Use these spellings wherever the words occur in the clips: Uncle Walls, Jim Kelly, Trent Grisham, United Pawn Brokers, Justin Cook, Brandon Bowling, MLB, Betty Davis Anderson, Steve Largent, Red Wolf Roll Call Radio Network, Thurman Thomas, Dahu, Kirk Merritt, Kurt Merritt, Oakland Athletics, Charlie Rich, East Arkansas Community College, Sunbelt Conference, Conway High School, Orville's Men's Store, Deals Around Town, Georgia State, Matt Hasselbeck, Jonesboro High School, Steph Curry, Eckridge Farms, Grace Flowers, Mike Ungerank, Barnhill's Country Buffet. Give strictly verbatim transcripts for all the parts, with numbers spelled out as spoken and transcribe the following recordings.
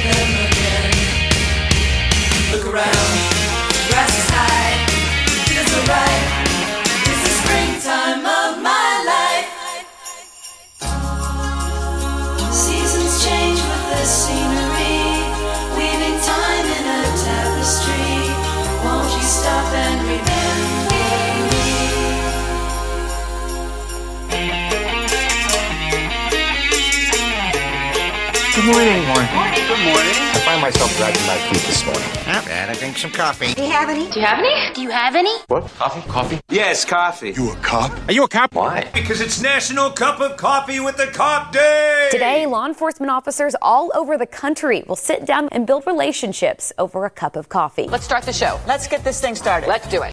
them again. Look around, grass is high, feels alright. It's the springtime of my life. Seasons change with the scenery, weaving time in a tapestry. Won't you stop and remember? Good morning. Good morning. Good morning. I find myself dragging my feet this morning. Not bad. I drink some coffee. Do you have any? Do you have any? Do you have any? What? Coffee? Coffee? Yes, coffee. You a cop? Are you a cop? Why? Because it's National Cup of Coffee with the Cop Day! Today, law enforcement officers all over the country will sit down and build relationships over a cup of coffee. Let's start the show. Let's get this thing started. Let's do it.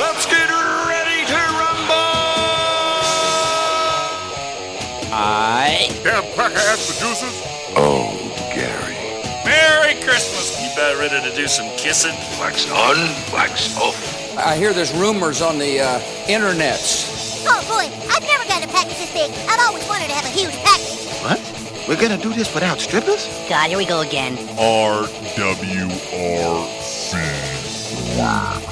let's get ready to rumble! I... Damn cracker-ass producers. Oh, Gary. Merry Christmas. You better ready to do some kissing? Wax on, wax off. I hear there's rumors on the uh, internets. Oh, boy, I've never gotten a package this big. I've always wanted to have a huge package. What? We're going to do this without strippers? God, here we go again. R W R C. Wow.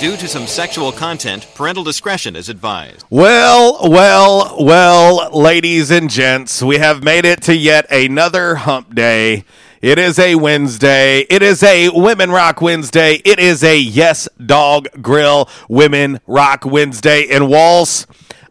Due to some sexual content, parental discretion is advised. Well, well, well, ladies and gents, we have made it to yet another hump day. It is a Wednesday. It is a Women Rock Wednesday. It is a Yes Dog Grill Women Rock Wednesday. And Walls,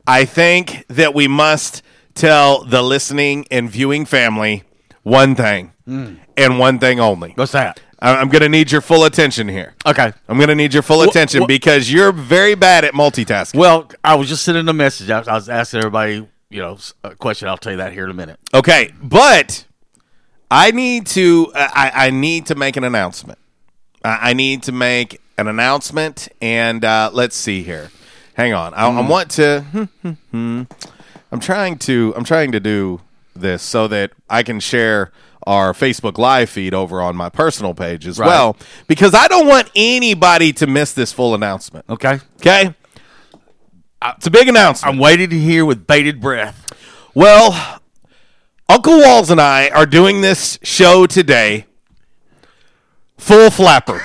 I think that we must tell the listening and viewing family one thing, mm. and one thing only. What's that? I'm going to need your full attention here. Okay. I'm going to need your full well, attention well, because you're very bad at multitasking. Well, I was just sending a message. I was, I was asking everybody, you know, a question. I'll tell you that here in a minute. Okay. But I need to uh, I, I need to make an announcement. I, I need to make an announcement. And uh, let's see here. Hang on. I, mm. I want to – I'm trying to I'm trying to do this so that I can share – our Facebook live feed over on my personal page as right. well, because I don't want anybody to miss this full announcement. Okay. Okay. I, it's a big announcement. I'm waiting to hear with bated breath. Well, Uncle Walls and I are doing this show today full flapper.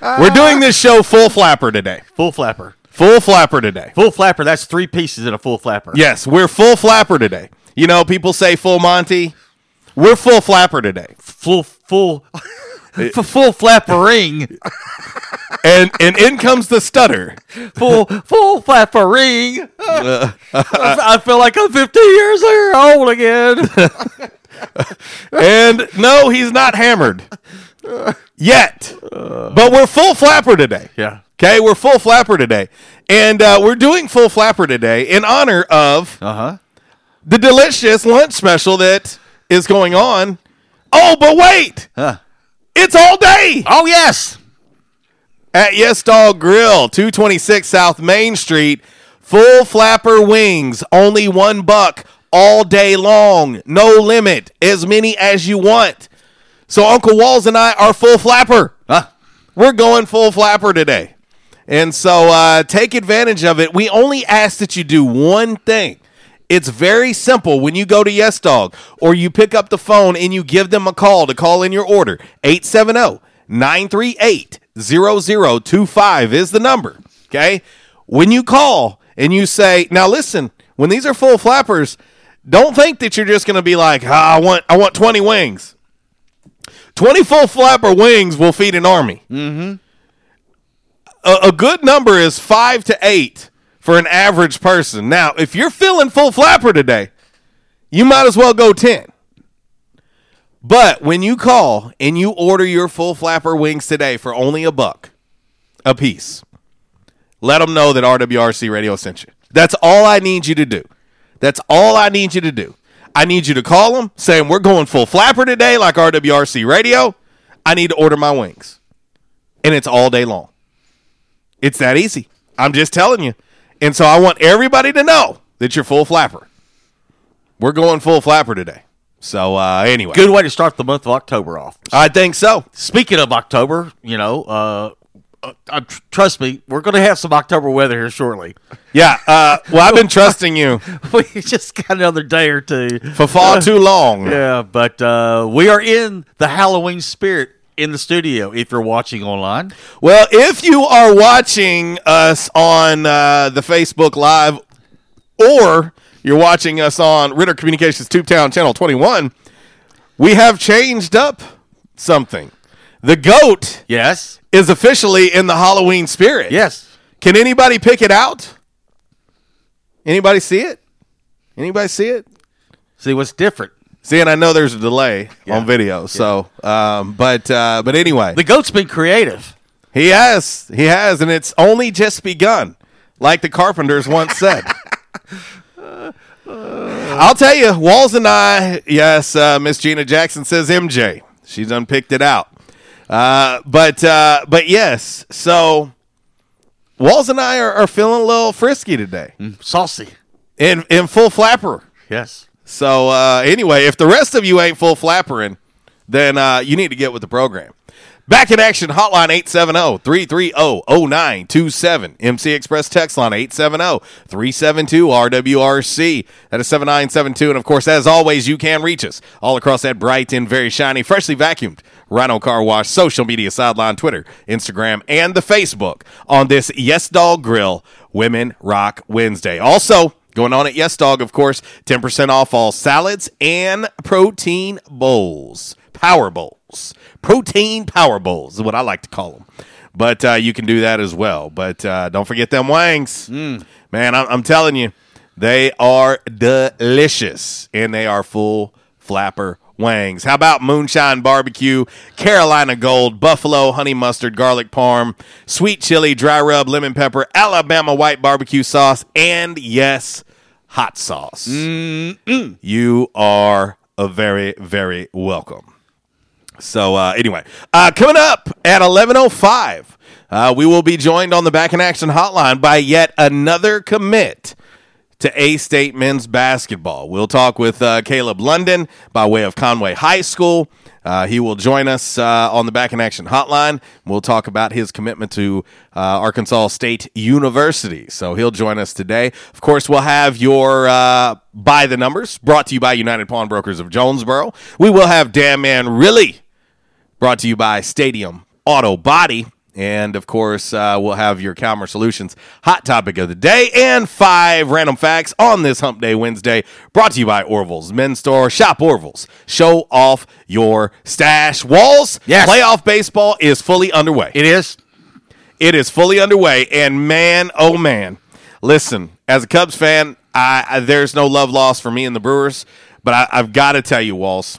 We're doing this show full flapper today. Full flapper. Full flapper today. Full flapper. That's three pieces in a full flapper. Yes. We're full flapper today. You know, people say full Monty. We're full flapper today. Full, full, full, full flappering. and and in comes the stutter. Full, full flappering. Uh, uh, I feel like I'm fifty years old again. And no, he's not hammered yet. But we're full flapper today. Yeah. Okay, we're full flapper today, and uh, we're doing full flapper today in honor of uh-huh. the delicious lunch special that. Is going on. Oh, but wait. Huh. It's all day. Oh, yes. At Yes Dog Grill, two twenty-six South Main Street. Full flapper wings. Only one buck all day long. No limit. As many as you want. So Uncle Walls and I are full flapper. Huh. We're going full flapper today. And so uh, take advantage of it. We only ask that you do one thing. It's very simple. When you go to Yes Dog or you pick up the phone and you give them a call to call in your order, eight seven zero, nine three eight, zero zero two five is the number, okay? When you call and you say, now listen, when these are full flappers, don't think that you're just going to be like, ah, I want I want twenty wings. twenty full flapper wings will feed an army. Mm-hmm. A, a good number is five to eight for an average person. Now, if you're feeling full flapper today, you might as well go ten. But when you call and you order your full flapper wings today for only a buck a piece, let them know that R W R C Radio sent you. That's all I need you to do. That's all I need you to do. I need you to call them, saying we're going full flapper today like R W R C Radio. I need to order my wings. And it's all day long. It's that easy. I'm just telling you. And so I want everybody to know that you're full flapper. We're going full flapper today. So, uh, anyway. Good way to start the month of October off. I think so. Speaking of October, you know, uh, Uh, trust me, we're going to have some October weather here shortly. Yeah, uh, well, I've been trusting you. We just got another day or two. For far too long. Yeah, but uh, we are in the Halloween spirit in the studio, if you're watching online. Well, if you are watching us on uh, the Facebook Live, or you're watching us on Ritter Communications TubeTown Channel twenty-one, we have changed up something. The GOAT. Yes. Is officially in the Halloween spirit. Yes. Can anybody pick it out? Anybody see it? Anybody see it? See what's different. See, and I know there's a delay yeah. on video, yeah. so um, but uh, but anyway, the GOAT's been creative. He has, he has, and it's only just begun, like the Carpenters once said. uh, uh, I'll tell you, Walls and I. Yes, uh, Miss Gina Jackson says M J. She's unpicked it out. Uh, but, uh, but yes, so Walls and I are, are feeling a little frisky today. Mm, saucy. And, and full flapper. Yes. So, uh, anyway, if the rest of you ain't full flappering, then, uh, you need to get with the program. Back in Action hotline eight seven zero, three three zero, zero nine two seven. M C Express text line eight seven zero, three seven two, R W R C. That is seven nine seven two. And, of course, as always, you can reach us all across that bright and very shiny, freshly vacuumed Rhino Car Wash social media sideline, Twitter, Instagram, and the Facebook on this Yes Dog Grill Women Rock Wednesday. Also, going on at Yes Dog, of course, ten percent off all salads and protein bowls. Power bowls, protein power bowls is what I like to call them, but uh, you can do that as well. But uh, don't forget them wings, mm. man. I'm, I'm telling you, they are delicious, and they are full flapper wings. How about moonshine barbecue, Carolina gold, buffalo, honey mustard, garlic parm, sweet chili, dry rub, lemon pepper, Alabama white barbecue sauce, and yes, hot sauce. Mm-mm. You are a very, very welcome. So, uh, anyway, uh, coming up at eleven oh five, uh, we will be joined on the Back in Action hotline by yet another commit to A-State men's basketball. We'll talk with uh, Caleb London by way of Conway High School. Uh, he will join us uh, on the Back in Action hotline. We'll talk about his commitment to uh, Arkansas State University. So he'll join us today. Of course, we'll have your uh, By the Numbers brought to you by United Pawn Brokers of Jonesboro. We will have Damn Man Really brought to you by Stadium Auto Body. And, of course, uh, we'll have your Calmer Solutions hot topic of the day and five random facts on this Hump Day Wednesday, brought to you by Orville's Men's Store. Shop Orville's. Show off your stash. Walls, yes. Playoff baseball is fully underway. It is. It is fully underway. And, man, oh, man, listen, as a Cubs fan, I, I there's no love lost for me and the Brewers. But I, I've got to tell you, Walls,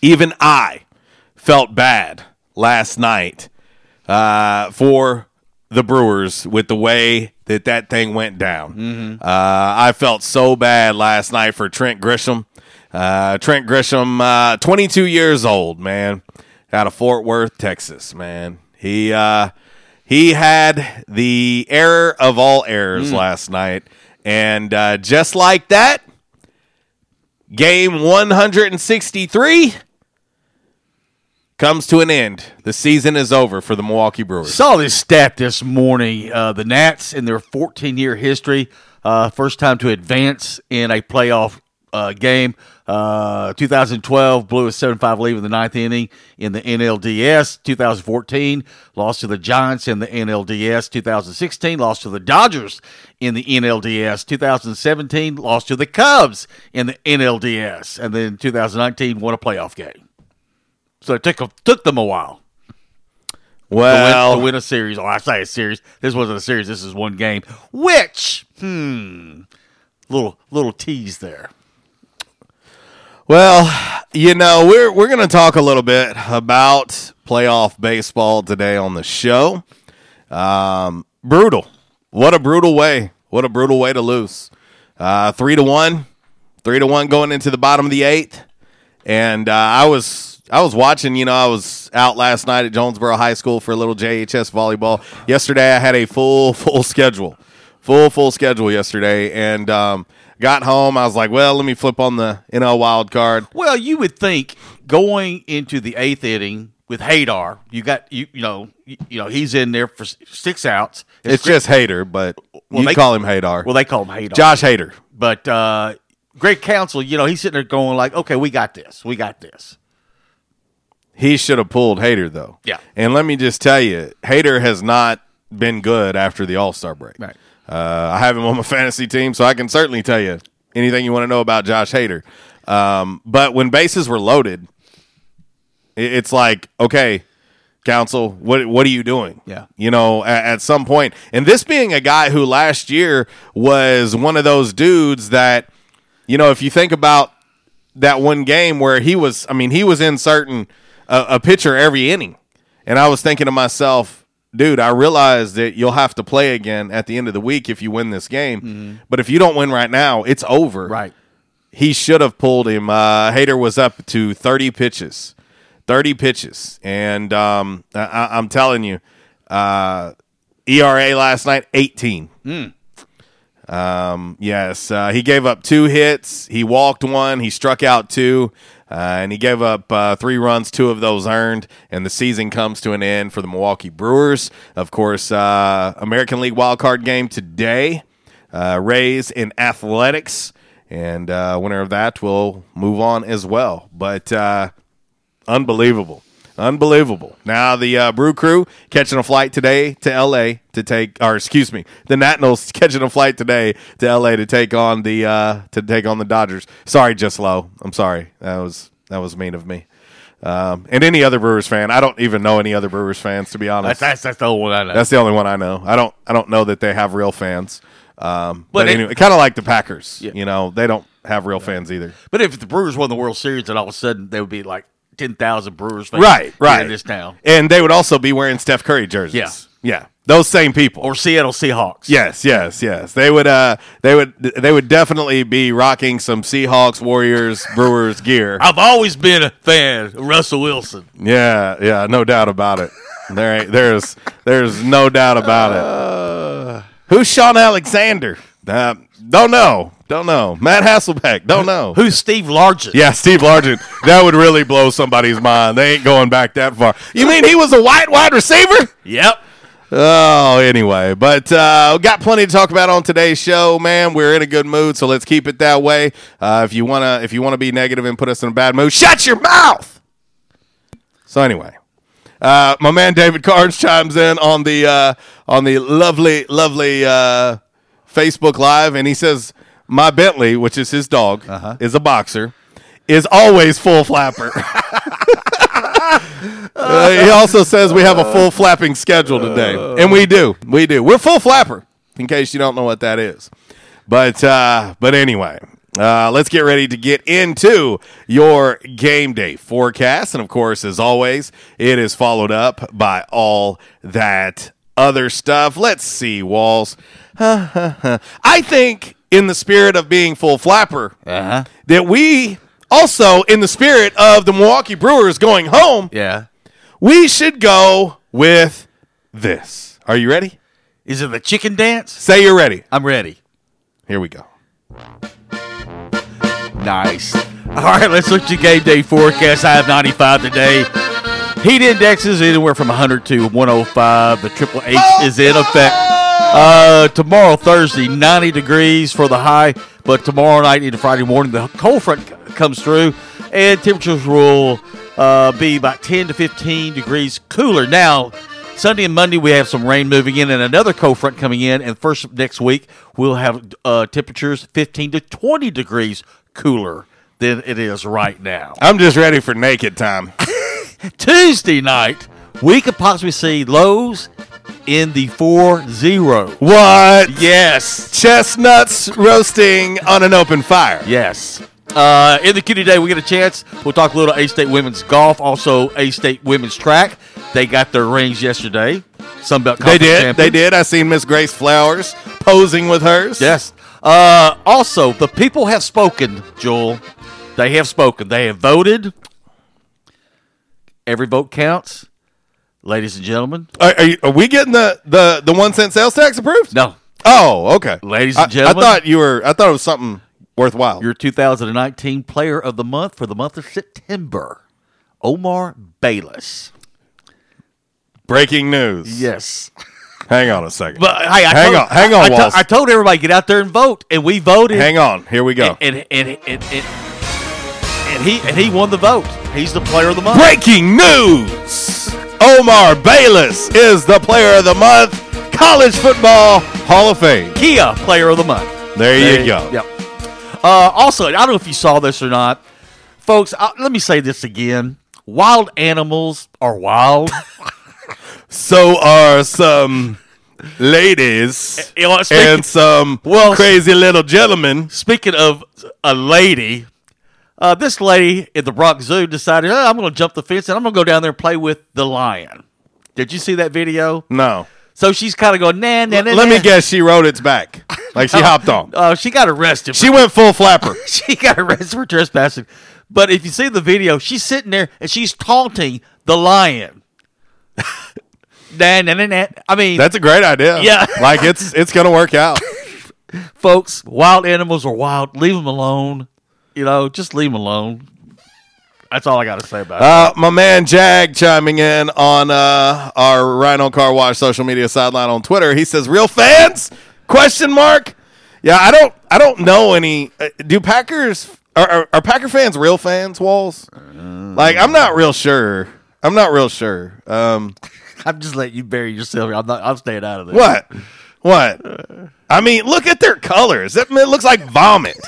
even I felt bad last night. Uh, for the Brewers with the way that that thing went down. Mm-hmm. Uh, I felt so bad last night for Trent Grisham. Uh, Trent Grisham, uh, twenty-two years old, man, out of Fort Worth, Texas, man. He uh, he had the error of all errors mm. last night. And uh, just like that, game one sixty-three comes to an end. The season is over for the Milwaukee Brewers. Saw this stat this morning. Uh, the Nats, in their fourteen-year history, Uh, first time to advance in a playoff uh, game. Uh, two thousand twelve blew a seven five lead in the ninth inning in the N L D S. two thousand fourteen lost to the Giants in the N L D S. two thousand sixteen lost to the Dodgers in the N L D S. two thousand seventeen lost to the Cubs in the N L D S. And then two thousand nineteen won a playoff game. So it took, took them a while. Well, to win, to win a series. Oh, I say a series. This wasn't a series. This is one game. Which, hmm, little little tease there. Well, you know, we're we're going to talk a little bit about playoff baseball today on the show. Um, brutal. What a brutal way. What a brutal way to lose. Uh, three to one, three to one going into the bottom of the eighth, and uh, I was. I was watching, you know, I was out last night at Jonesboro High School for a little J H S volleyball. Yesterday I had a full, full schedule, full, full schedule yesterday, and um, got home. I was like, well, let me flip on the N L wild card. Well, you would think going into the eighth inning with Hader, you got, you you know, you, you know he's in there for six outs. It's, it's just Hader, but well, you they, call him Hader. Well, they call him Hader. Josh Hader. But uh, Craig Counsel, you know, he's sitting there going like, okay, we got this, we got this. He should have pulled Hader, though. Yeah. And let me just tell you, Hader has not been good after the All-Star break. Right. Uh, I have him on my fantasy team, so I can certainly tell you anything you want to know about Josh Hader. Um, but when bases were loaded, it's like, okay, Counsel, what what are you doing? Yeah. You know, at, at some point. And this being a guy who last year was one of those dudes that, you know, if you think about that one game where he was, I mean, he was in certain – a pitcher every inning. And I was thinking to myself, dude, I realize that you'll have to play again at the end of the week if you win this game. Mm-hmm. But if you don't win right now, it's over. Right. He should have pulled him. Uh, Hader was up to thirty pitches. thirty pitches. And um, I- I'm telling you, uh, E R A last night, eighteen. Mm. Um, yes, uh, he gave up two hits. He walked one. He struck out two. Uh, and he gave up uh, three runs, two of those earned, and the season comes to an end for the Milwaukee Brewers. Of course, uh, American League wildcard game today, uh, Rays in athletics, and uh, winner of that will move on as well. But uh, unbelievable. Unbelievable. Now, the uh, Brew Crew catching a flight today to L A to take, or excuse me, the Nationals catching a flight today to L A to take on the uh, to take on the Dodgers. Sorry, Just Low. I'm sorry. That was that was mean of me. Um, and any other Brewers fan, I don't even know any other Brewers fans, to be honest. That's, that's, that's the only one I know. That's the only one I know. I don't I don't know that they have real fans. Um, but, but anyway, kind of like the Packers. Yeah. You know, they don't have real yeah. fans either. But if the Brewers won the World Series, then all of a sudden they would be like ten thousand Brewers fans right, right. in this town. And they would also be wearing Steph Curry jerseys. Yeah. Yeah. Those same people. Or Seattle Seahawks. Yes, yes, yes. They would uh they would they would definitely be rocking some Seahawks, Warriors, Brewers gear. I've always been a fan of Russell Wilson. Yeah, yeah, no doubt about it. There ain't, there's there's no dought about uh, it. Who's Sean Alexander? Uh, don't know. Don't know. Matt Hasselbeck. Don't know. Who's Steve Largent? Yeah, Steve Largent. That would really blow somebody's mind. They ain't going back that far. You mean he was a white wide receiver? Yep. Oh, anyway. But uh, we got plenty to talk about on today's show, man. We're in a good mood, so let's keep it that way. Uh, if you wanna, if you wanna be negative and put us in a bad mood, shut your mouth. So anyway. Uh, my man David Carnes chimes in on the uh, on the lovely, lovely uh, Facebook Live, and he says, my Bentley, which is his dog, uh-huh. is a boxer, is always full flapper. uh, he also says we have a full flapping schedule today. And we do. We do. We're full flapper, in case you don't know what that is. But uh, but anyway, uh, let's get ready to get into your game day forecast. And, of course, as always, it is followed up by all that other stuff. Let's see, Walls. I think, in the spirit of being full flapper, uh-huh. that we also, in the spirit of the Milwaukee Brewers going home, yeah, we should go with this. Are you ready? Is it the chicken dance? Say you're ready. I'm ready. Here we go. Nice. All right, let's look at your game day forecast. I have ninety-five today. Heat index is anywhere from one hundred to one oh five. The Triple H oh, is in effect. Uh, tomorrow, Thursday, ninety degrees for the high, but tomorrow night into Friday morning, the cold front c- comes through, and temperatures will uh, be about ten to fifteen degrees cooler. Now, Sunday and Monday, we have some rain moving in and another cold front coming in, and first next week, we'll have uh, temperatures fifteen to twenty degrees cooler than it is right now. I'm just ready for naked time. Tuesday night, we could possibly see lows in the four zero. What? Yes. Chestnuts roasting on an open fire. Yes. Uh, in the Q D Day, we get a chance. We'll talk a little A-State women's golf, also A-State women's track. They got their rings yesterday. Sunbelt Conference They did. Champions. They did. I seen Miss Grace Flowers posing with hers. Yes. Uh, also, the people have spoken, Joel. They have spoken. They have voted. Every vote counts. Ladies and gentlemen. Are, are, you, are we getting the, the, the one cent sales tax approved? No. Oh, okay. Ladies and I, gentlemen. I thought you were I thought it was something worthwhile. Your two thousand nineteen player of the month for the month of September, Omar Bayless. Breaking news. Yes. Hang on a second. But, hey, I hang told, on, hang on, I, Walls. I, to, I told everybody get out there and vote, and we voted. Hang on, here we go. And and and, and, and, and, and he and he won the vote. He's the player of the month. Breaking news. Omar Bayless is the player of the month. College Football Hall of Fame. Kia player of the month. There, there you go. Yep. Uh, also, I don't know if you saw this or not. Folks, I, let me say this again. Wild animals are wild. So are some ladies you know, speaking, and some well, crazy little gentlemen. Speaking of a lady... Uh, this lady at the Bronx Zoo decided, oh, I'm going to jump the fence and I'm going to go down there and play with the lion. Did you see that video? No. So she's kind of going, nah, nah, nah, L- Let nah. me guess, she rode its back. Like she oh, hopped on. Oh, she got arrested. She went full flapper. She got arrested for trespassing. But if you see the video, she's sitting there and she's taunting the lion. nah, nah, nah, nah. I mean. That's a great idea. Yeah. Like it's it's going to work out. Folks, wild animals are wild. Leave them alone. You know, just leave him alone. That's all I got to say about uh, it. My man Jag chiming in on uh, our Rhino Car Wash social media sideline on Twitter. He says, "Real fans? Question mark? Yeah, I don't, I don't know any. Uh, do Packers are, are are Packer fans real fans? Walls? Like, I'm not real sure. I'm not real sure. Um, I'm just letting you bury yourself. I'm not. I'm staying out of this. What? What? I mean, look at their colors. It, it looks like vomit."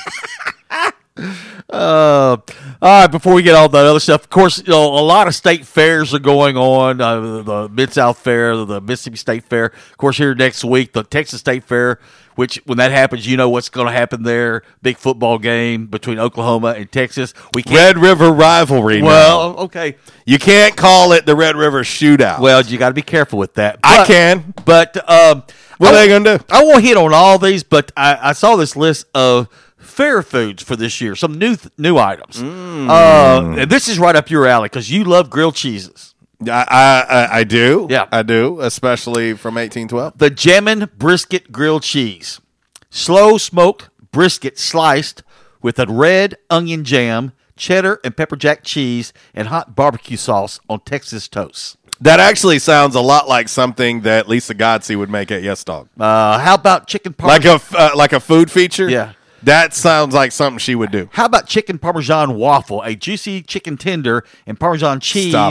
Uh, all right, before we get all that other stuff, of course, you know, a lot of state fairs are going on, uh, the Mid-South Fair, the Mississippi State Fair, of course, here next week, the Texas State Fair, which when that happens, you know what's going to happen there, big football game between Oklahoma and Texas. We can't, Red River rivalry. Well, now. Okay. You can't call it the Red River shootout. Well, you got to be careful with that. But, I can. But um, what I, are they going to do? I won't hit on all these, but I, I saw this list of fair foods for this year, some new th- new items. Mm. Uh, and this is right up your alley because you love grilled cheeses. I, I I do. Yeah, I do, especially from eighteen twelve. The Jammin' Brisket Grilled Cheese. Slow smoked brisket sliced with a red onion jam, cheddar and pepper jack cheese, and hot barbecue sauce on Texas toast. That actually sounds a lot like something that Lisa Godsey would make at Yes Dog. Uh, how about chicken parmesan? Like a, uh, like a food feature? Yeah. That sounds like something she would do. How about chicken parmesan waffle, a juicy chicken tender and parmesan cheese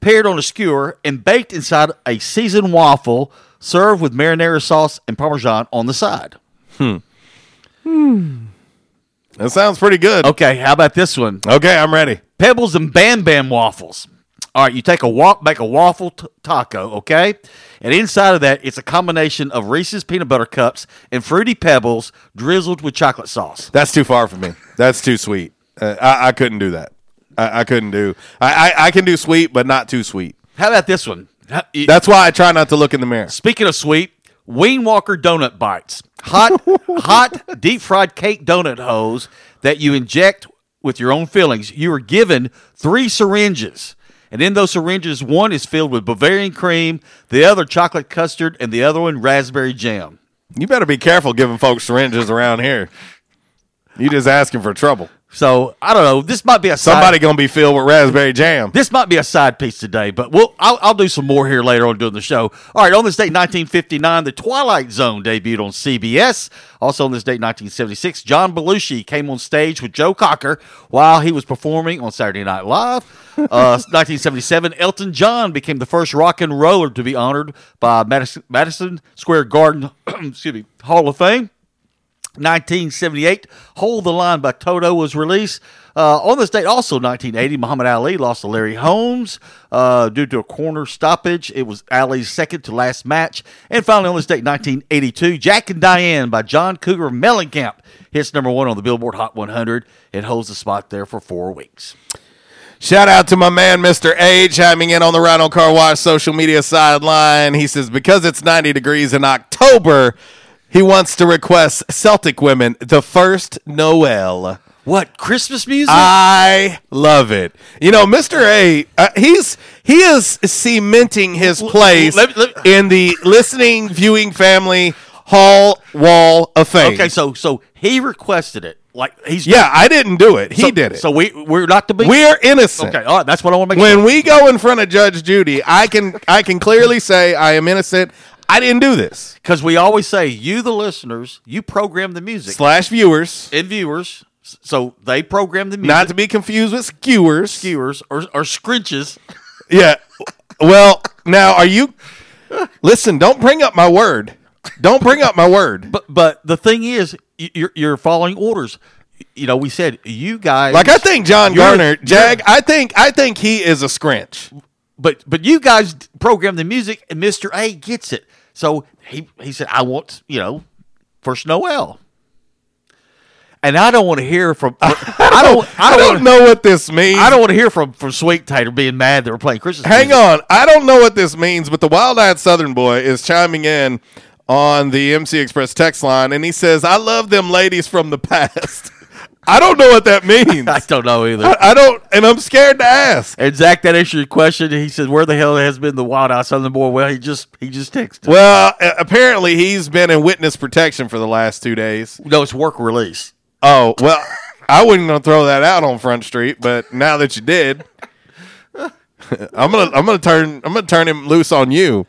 paired on a skewer and baked inside a seasoned waffle, served with marinara sauce and parmesan on the side. Hmm. Hmm. That sounds pretty good. Okay, how about this one? Okay, I'm ready. Pebbles and Bam Bam waffles. All right, you take a walk, make a waffle t- taco, okay? And inside of that, it's a combination of Reese's peanut butter cups and fruity pebbles drizzled with chocolate sauce. That's too far for me. That's too sweet. Uh, I, I couldn't do that. I, I couldn't do. I, I, I can do sweet, but not too sweet. How about this one? How, it, That's why I try not to look in the mirror. Speaking of sweet, Ween Walker donut bites, hot, hot deep fried cake donut holes that you inject with your own fillings. You are given three syringes. And in those syringes, one is filled with Bavarian cream, the other chocolate custard, and the other one raspberry jam. You better be careful giving folks syringes around here. You just asking for trouble. So I don't know. This might be a side somebody gonna be filled with raspberry jam. This might be a side piece today, but we'll I'll, I'll do some more here later on during the show. All right, on this date, nineteen fifty-nine, The Twilight Zone debuted on C B S. Also on this date, nineteen seventy-six, John Belushi came on stage with Joe Cocker while he was performing on Saturday Night Live. Uh, nineteen seventy-seven, Elton John became the first rock and roller to be honored by Madison, Madison Square Garden, excuse me, Hall of Fame. nineteen seventy-eight, Hold the Line by Toto was released. Uh, on this date, also nineteen eighty, Muhammad Ali lost to Larry Holmes uh, due to a corner stoppage. It was Ali's second to last match. And finally, on this date, nineteen eighty-two, Jack and Diane by John Cougar Mellencamp hits number one on the Billboard Hot one hundred and holds the spot there for four weeks. Shout out to my man, Mister A, chiming in on the Rhino Car Wash social media sideline. He says, because it's ninety degrees in October, he wants to request Celtic Women, The First Noel. What, Christmas music? I love it. You know, Mister A, uh, he's he is cementing his place let me, let me. in the listening, viewing family hall wall of fame. Okay, so so he requested it. Like he's yeah, I didn't do it. He so, did it. So we we're not to be. We're innocent. Okay, all right. That's what I want to make. When sure. we go in front of Judge Judy, I can I can clearly say I am innocent. I didn't do this. Because we always say, you, the listeners, you program the music. Slash viewers. And viewers. So they program the music. Not to be confused with skewers. Skewers or, or scrinches. Yeah. Well, now, are you... Listen, don't bring up my word. Don't bring up my word. But but the thing is, you're, you're following orders. You know, we said, you guys... Like, I think John Garner, Jag, I think I think he is a scrinch. But but you guys program the music, and Mister A gets it. So he, he said, I want, you know, First Noel. And I don't want to hear from I don't I don't, I don't wanna, know what this means. I don't want to hear from, from Sweet Tater being mad they were playing Christmas Hang music. on. I don't know what this means, but the wild-eyed Southern boy is chiming in on the M C Express text line, and he says, I love them ladies from the past. I don't know what that means. I don't know either. I, I don't, and I'm scared to ask. And Zach, that answered your question. He said, "Where the hell has been the wild eye Southern boy?" Well, he just he just texted. Well, uh, apparently he's been in witness protection for the last two days. No, it's work release. Oh well, I wasn't gonna throw that out on Front Street, but now that you did, I'm gonna I'm gonna turn I'm gonna turn him loose on you.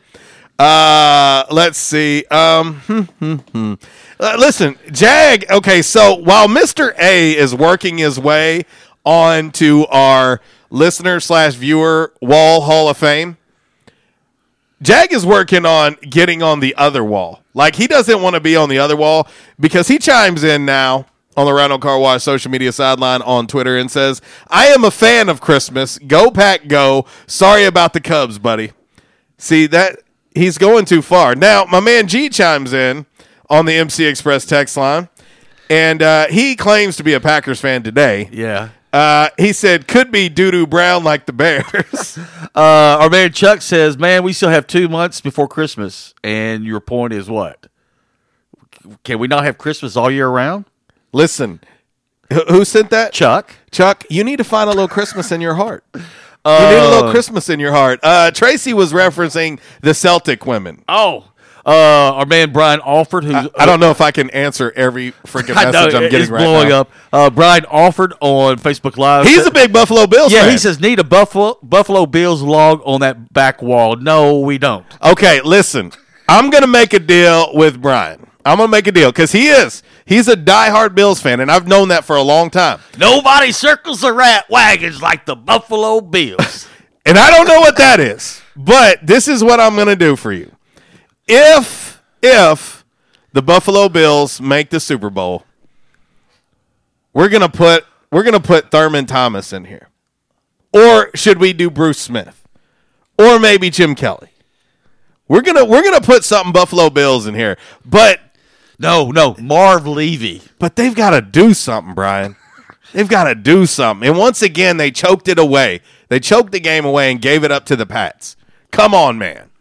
Uh, let's see. Um, hmm, hmm, hmm. Uh, listen, Jag. Okay, so while Mister A is working his way on to our listener slash viewer wall Hall of Fame, Jag is working on getting on the other wall. Like, he doesn't want to be on the other wall because he chimes in now on the Rhino Car Wash social media sideline on Twitter and says, "I am a fan of Christmas. Go Pack, go. Sorry about the Cubs, buddy." See that. He's going too far. Now, my man G chimes in on the M C Express text line, and uh, he claims to be a Packers fan today. Yeah. Uh, he said, could be doo-doo brown like the Bears. uh, our man Chuck says, man, we still have two months before Christmas, and your point is what? Can we not have Christmas all year round? Listen, who sent that? Chuck. Chuck, you need to find a little Christmas in your heart. Uh, you need a little Christmas in your heart. Uh, Tracy was referencing the Celtic women. Oh. Uh, our man Brian Alford. Who's, I, I don't know if I can answer every freaking message know, I'm getting right now. It's blowing up. Uh, Brian Alford on Facebook Live. He's a big Buffalo Bills yeah, fan. Yeah, he says, need a Buffalo, Buffalo Bills log on that back wall. No, we don't. Okay, listen. I'm going to make a deal with Brian. I'm going to make a deal because he is. He's a diehard Bills fan, and I've known that for a long time. Nobody circles the rat wagons like the Buffalo Bills. And I don't know what that is, but this is what I'm going to do for you. If, if the Buffalo Bills make the Super Bowl, we're going to put we're going to put Thurman Thomas in here. Or should we do Bruce Smith? Or maybe Jim Kelly? We're going to we're going to put something Buffalo Bills in here. But no, no, Marv Levy. But they've got to do something, Brian. They've got to do something. And once again, they choked it away. They choked the game away and gave it up to the Pats. Come on, man.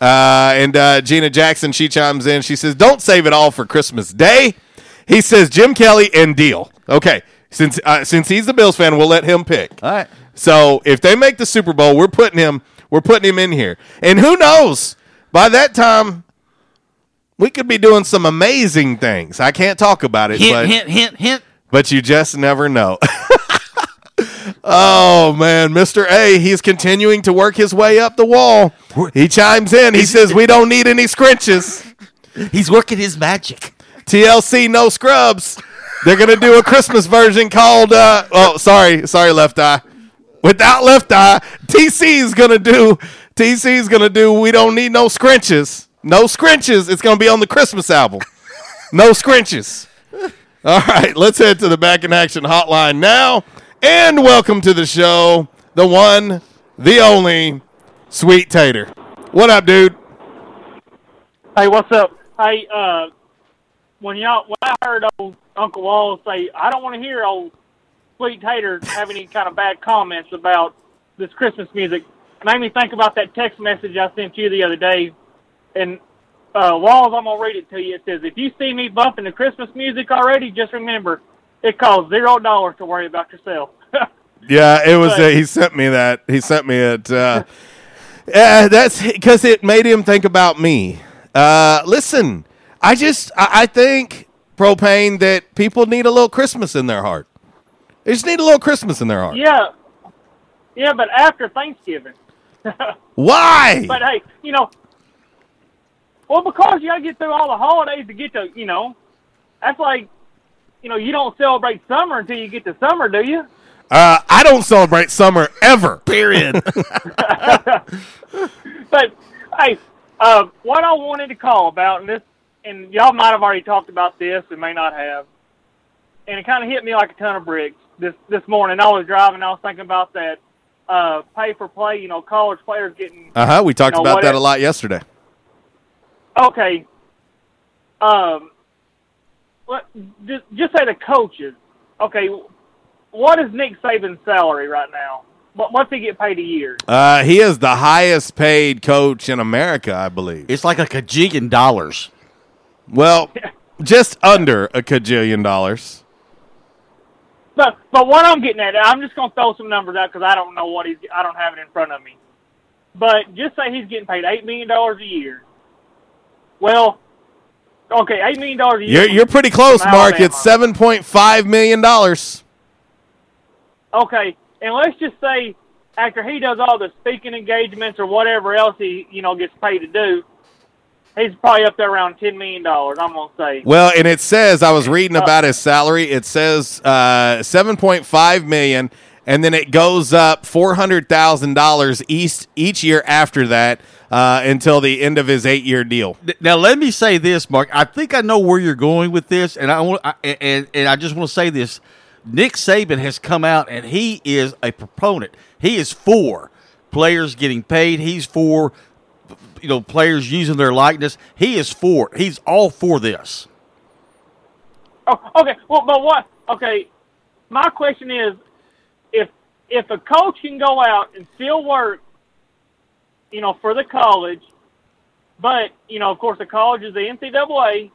Uh, and uh, Gina Jackson, she chimes in. She says, don't save it all for Christmas Day. He says, Jim Kelly and Deal. Okay, since uh, since he's the Bills fan, we'll let him pick. All right. So if they make the Super Bowl, we're putting him, we're putting him in here. And who knows? By that time... we could be doing some amazing things. I can't talk about it. Hint, but hint, hint, hint. but you just never know. Oh, man, Mister A, he's continuing to work his way up the wall. He chimes in. He says, we don't need any scrunches. He's working his magic. T L C, no scrubs. They're going to do a Christmas version called, uh, oh, sorry, sorry, Left Eye. Without Left Eye, T C's going to do, T C's going to do, we don't need no scrunches. No scrunches. It's going to be on the Christmas album. No scrunches. All right, let's head to the Back in Action hotline now. And welcome to the show, the one, the only, Sweet Tater. What up, dude? Hey, what's up? Hey, uh, when y'all, when I heard old Uncle Wall say, I don't want to hear old Sweet Tater have any kind of bad comments about this Christmas music, made me think about that text message I sent you the other day. And uh, Walls, I'm going to read it to you. It says, if you see me bumping the Christmas music already, just remember, it costs zero dollars to worry about yourself. Yeah, it was. Uh, he sent me that. He sent me it. Uh, uh, that's because it made him think about me. Uh, listen, I just I, I think propane that people need a little Christmas in their heart. They just need a little Christmas in their heart. Yeah, yeah, but after Thanksgiving. Why? But hey, you know, well, because you got to get through all the holidays to get to, you know, that's like. You know, you don't celebrate summer until you get to summer, do you? Uh, I don't celebrate summer ever, period. But, hey, uh, what I wanted to call about, and, this, and y'all might have already talked about this and may not have, and it kind of hit me like a ton of bricks this, this morning. I was driving, I was thinking about that uh, pay-for-play, you know, college players getting... Uh-huh, we talked you know, about whatever. That a lot yesterday. Okay. Um... What, just, just say the coaches. Okay, what is Nick Saban's salary right now? What, what's he get paid a year? Uh, he is the highest paid coach in America, I believe. It's like a kajillion dollars. Well, just under a kajillion dollars. But but what I'm getting at, I'm just gonna throw some numbers out because I don't know what he's. I don't have it in front of me. But just say he's getting paid eight million dollars a year. Well. Okay, eight million dollars a year. You're, you're pretty close, Mark. It's seven point five million dollars. Okay, and let's just say after he does all the speaking engagements or whatever else he, you know, gets paid to do, he's probably up there around ten million dollars, I'm going to say. Well, and it says, I was reading about his salary, it says uh, seven point five million dollars, and then it goes up four hundred thousand dollars each, each year after that. Uh, until the end of his eight-year deal. Now, let me say this, Mark. I think I know where you're going with this, and I want, I, and and I just want to say this: Nick Saban has come out, and he is a proponent. He is for players getting paid. He's for, you know, players using their likeness. He is for. He's all for this. Oh, okay. Well, but what? Okay. My question is, if if a coach can go out and still work. You know, for the college, but, you know, of course the college is the N C double A,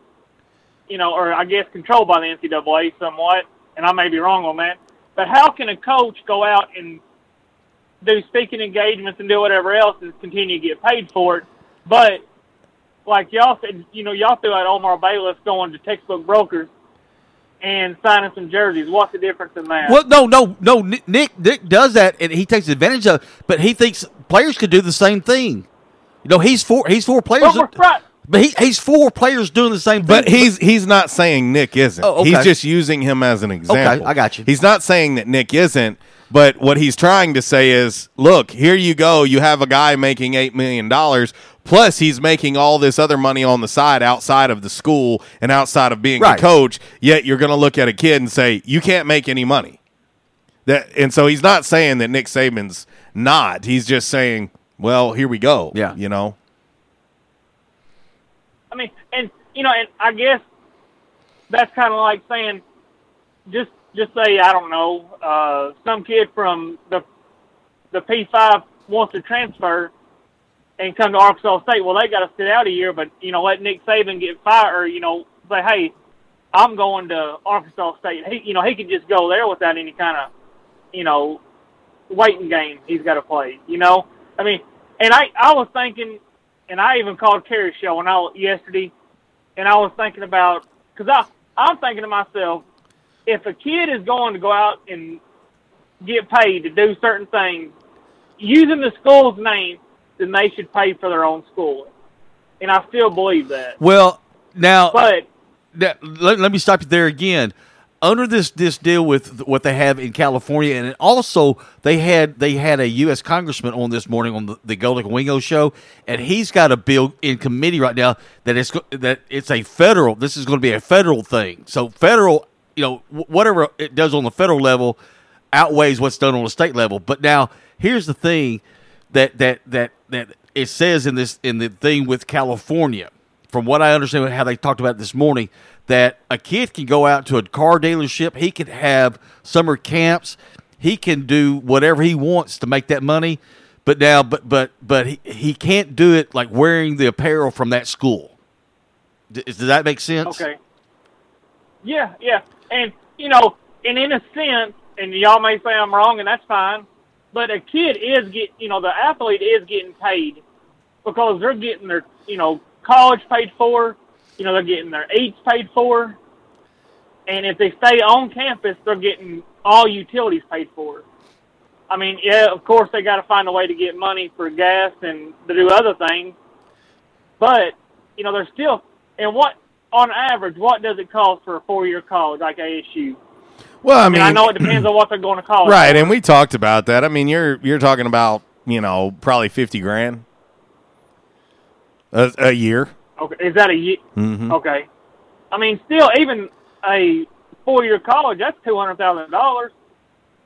you know, or I guess controlled by the N C double A somewhat, and I may be wrong on that, but how can a coach go out and do speaking engagements and do whatever else and continue to get paid for it, but like y'all said, you know, y'all threw out Omar Bayless going to textbook brokers and signing some jerseys. What's the difference in that? Well, no, no, no. Nick Nick does that, and he takes advantage of it, but he thinks players could do the same thing. You know, he's for he's for players. Well, right. But he, he's for players doing the same thing. But he's he's not saying Nick isn't. Oh, okay. He's just using him as an example. Okay, I got you. He's not saying that Nick isn't, but what he's trying to say is, look, here you go. You have a guy making eight million dollars. Plus, he's making all this other money on the side outside of the school and outside of being right. a coach, yet you're going to look at a kid and say, you can't make any money. That, and so he's not saying that Nick Saban's not. He's just saying, well, here we go, yeah. you know. I mean, and, you know, and I guess that's kind of like saying, just just say, I don't know, uh, some kid from the the P five wants to transfer and come to Arkansas State, well, they got to sit out a year, but, you know, let Nick Saban get fired, or, you know, say, hey, I'm going to Arkansas State. He, you know, he could just go there without any kind of, you know, waiting game he's got to play, you know? I mean, and I, I was thinking, and I even called Carrie's show when I, yesterday, and I was thinking about, because I'm thinking to myself, if a kid is going to go out and get paid to do certain things, using the school's name, then they should pay for their own schooling. And I still believe that. Well, now, but now, let, let me stop you there again. Under this, this deal with what they have in California, and also they had they had a U S congressman on this morning on the, the Goldick Wingo show, and he's got a bill in committee right now that it's that it's a federal. This is going to be a federal thing. So federal, you know, whatever it does on the federal level outweighs what's done on the state level. But now here's the thing that that that that it says in this in the thing with California. From what I understand, how they talked about it this morning, that a kid can go out to a car dealership, he can have summer camps, he can do whatever he wants to make that money, but now, but but but he, he can't do it like wearing the apparel from that school. D- does that make sense? Okay. Yeah, yeah, and you know, and in a sense, and y'all may say I'm wrong, and that's fine, but a kid is get, you know, the athlete is getting paid because they're getting their, you know, college paid for, you know, they're getting their eats paid for, and if they stay on campus, they're getting all utilities paid for. I mean, yeah, of course they got to find a way to get money for gas and to do other things, but you know, they're still. And what, on average, what does it cost for a four-year college like A S U? Well, I mean, and I know it depends on what they're going to college, right? For. And we talked about that. I mean, you're you're talking about, you know, probably fifty grand. A, a year. Okay, is that a year? Mm-hmm. Okay, I mean, still, even a four-year college, that's two hundred thousand dollars.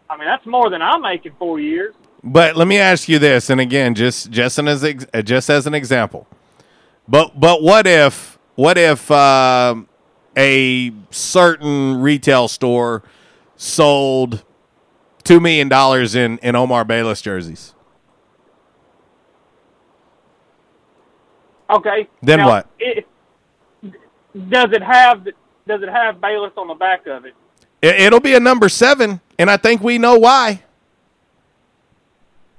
I mean, that's more than I make in four years. But let me ask you this, and again, just just as just as an example. But but what if what if uh, a certain retail store sold two million dollars in in Omar Bayless jerseys? Okay. Then now, what? It, does it have Does it have Bayless on the back of it? it? It'll be a number seven, and I think we know why.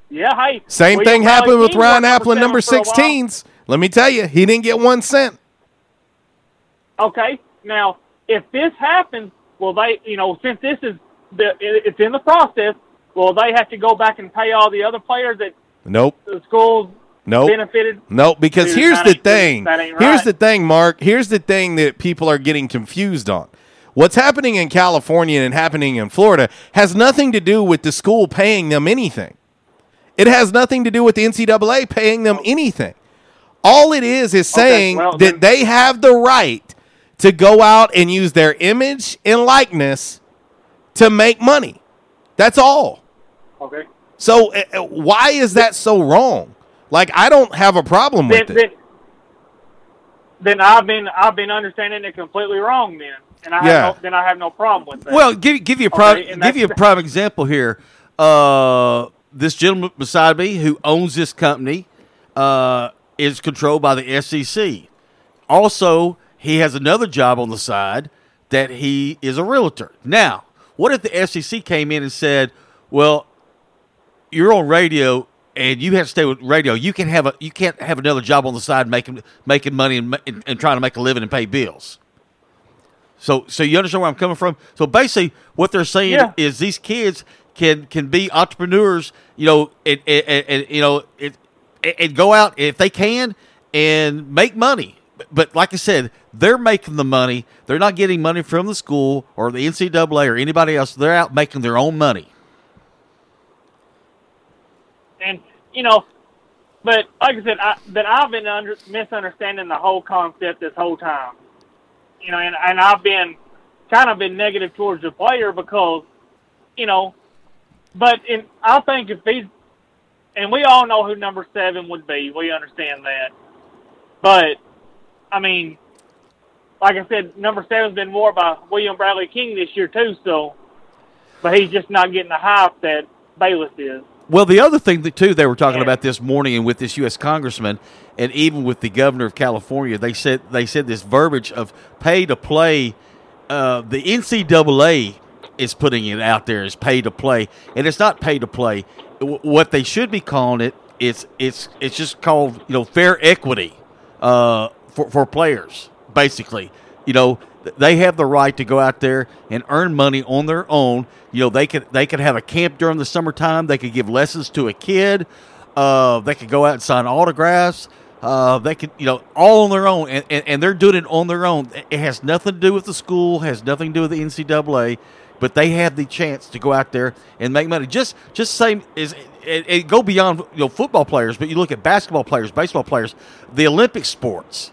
Yeah. Hey. Same well, thing happened with Ryan Applin, number sixteens. Let me tell you, he didn't get one cent. Okay. Now, if this happens, will they? You know, since this is the, it's in the process, will they have to go back and pay all the other players that? Nope. The schools. Nope. Benefited? Nope, because here's the thing. Right. Here's the thing, Mark. Here's the thing that people are getting confused on. What's happening in California and happening in Florida has nothing to do with the school paying them anything. It has nothing to do with the N C double A paying them anything. All it is is saying okay, well, that they have the right to go out and use their image and likeness to make money. That's all. Okay. So uh, why is that so wrong? Like, I don't have a problem with then, it. Then, then I've been I've been understanding it completely wrong then, and I yeah. have no, then I have no problem with that. Well, give give you a prime okay, give you a prime example here. Uh, this gentleman beside me who owns this company uh, is controlled by the S E C. Also, he has another job on the side that he is a realtor. Now, what if the S E C came in and said, "Well, you're on radio." And you have to stay with radio. You can have a you can't have another job on the side making making money and, and, and trying to make a living and pay bills. So so you understand where I'm coming from. So basically, what they're saying yeah. is these kids can can be entrepreneurs, you know, and, and, and you know, it, and go out if they can and make money. But like I said, they're making the money. They're not getting money from the school or the N C double A or anybody else. They're out making their own money. And, you know, but like I said, I, that I've been under, misunderstanding the whole concept this whole time. You know, and, and I've been kind of been negative towards the player because, you know, but in, I think if these, and we all know who number seven would be. We understand that. But, I mean, like I said, number seven's been worn by William Bradley King this year too, so, but he's just not getting the hype that Bayless is. Well, the other thing, that, too, they were talking about this morning and with this U S congressman and even with the governor of California, they said they said this verbiage of pay to play. Uh, the N C double A is putting it out there as pay to play, and it's not pay to play. W- what they should be calling it, it's it's it's just called, you know, fair equity uh, for, for players, basically. you know, they have the right to go out there and earn money on their own. You know, they could they could have a camp during the summertime. They could give lessons to a kid. Uh, they could go out and sign autographs. Uh, they could, you know, all on their own, and, and, and they're doing it on their own. It has nothing to do with the school, has nothing to do with the N C double A, but they have the chance to go out there and make money. Just just same is it, it go beyond, you know, football players, but you look at basketball players, baseball players, the Olympic sports,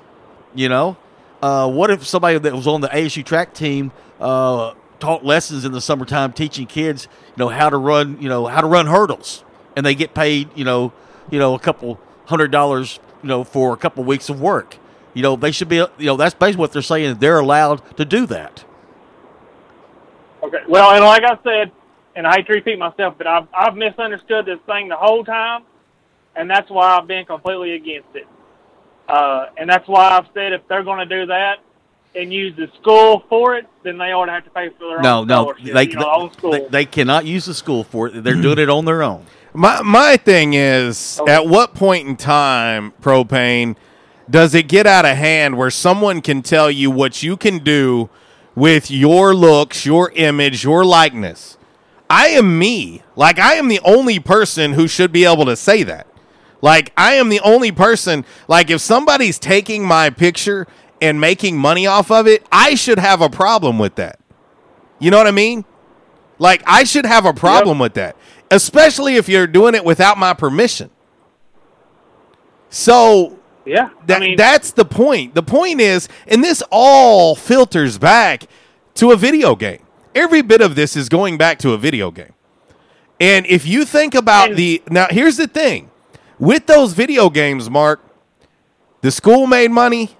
you know. Uh, what if somebody that was on the A S U track team uh, taught lessons in the summertime, teaching kids, you know, how to run, you know, how to run hurdles, and they get paid, you know, you know, a couple hundred dollars, you know, for a couple weeks of work. You know, they should be, you know, that's basically what they're saying. They're allowed to do that. Okay. Well, and like I said, and I hate to repeat myself, but I've I've misunderstood this thing the whole time, and that's why I've been completely against it. Uh, and that's why I've said if they're going to do that and use the school for it, then they ought to have to pay for their no, own No, no, they, you know, they, they cannot use the school for it. They're doing it on their own. My my thing is, okay. At what point in time, Propane, does it get out of hand where someone can tell you what you can do with your looks, your image, your likeness? I am me. Like, I am the only person who should be able to say that. Like, I am the only person, like, if somebody's taking my picture and making money off of it, I should have a problem with that. You know what I mean? Like, I should have a problem yep. with that, especially if you're doing it without my permission. So yeah, that, I mean, that's the point. The point is, and this all filters back to a video game. Every bit of this is going back to a video game. And if you think about and- the, now here's the thing. With those video games, Mark, the school made money,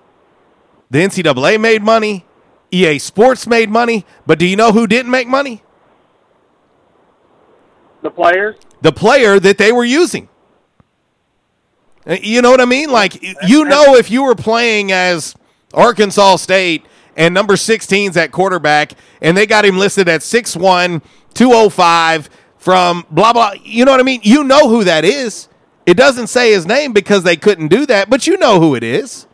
the N C double A made money, E A Sports made money, but do you know who didn't make money? The players. The player that they were using. You know what I mean? Like, you know, if you were playing as Arkansas State and number sixteen's at quarterback and they got him listed at six one, two oh five from blah, blah, you know what I mean? You know who that is. It doesn't say his name because they couldn't do that, but you know who it is.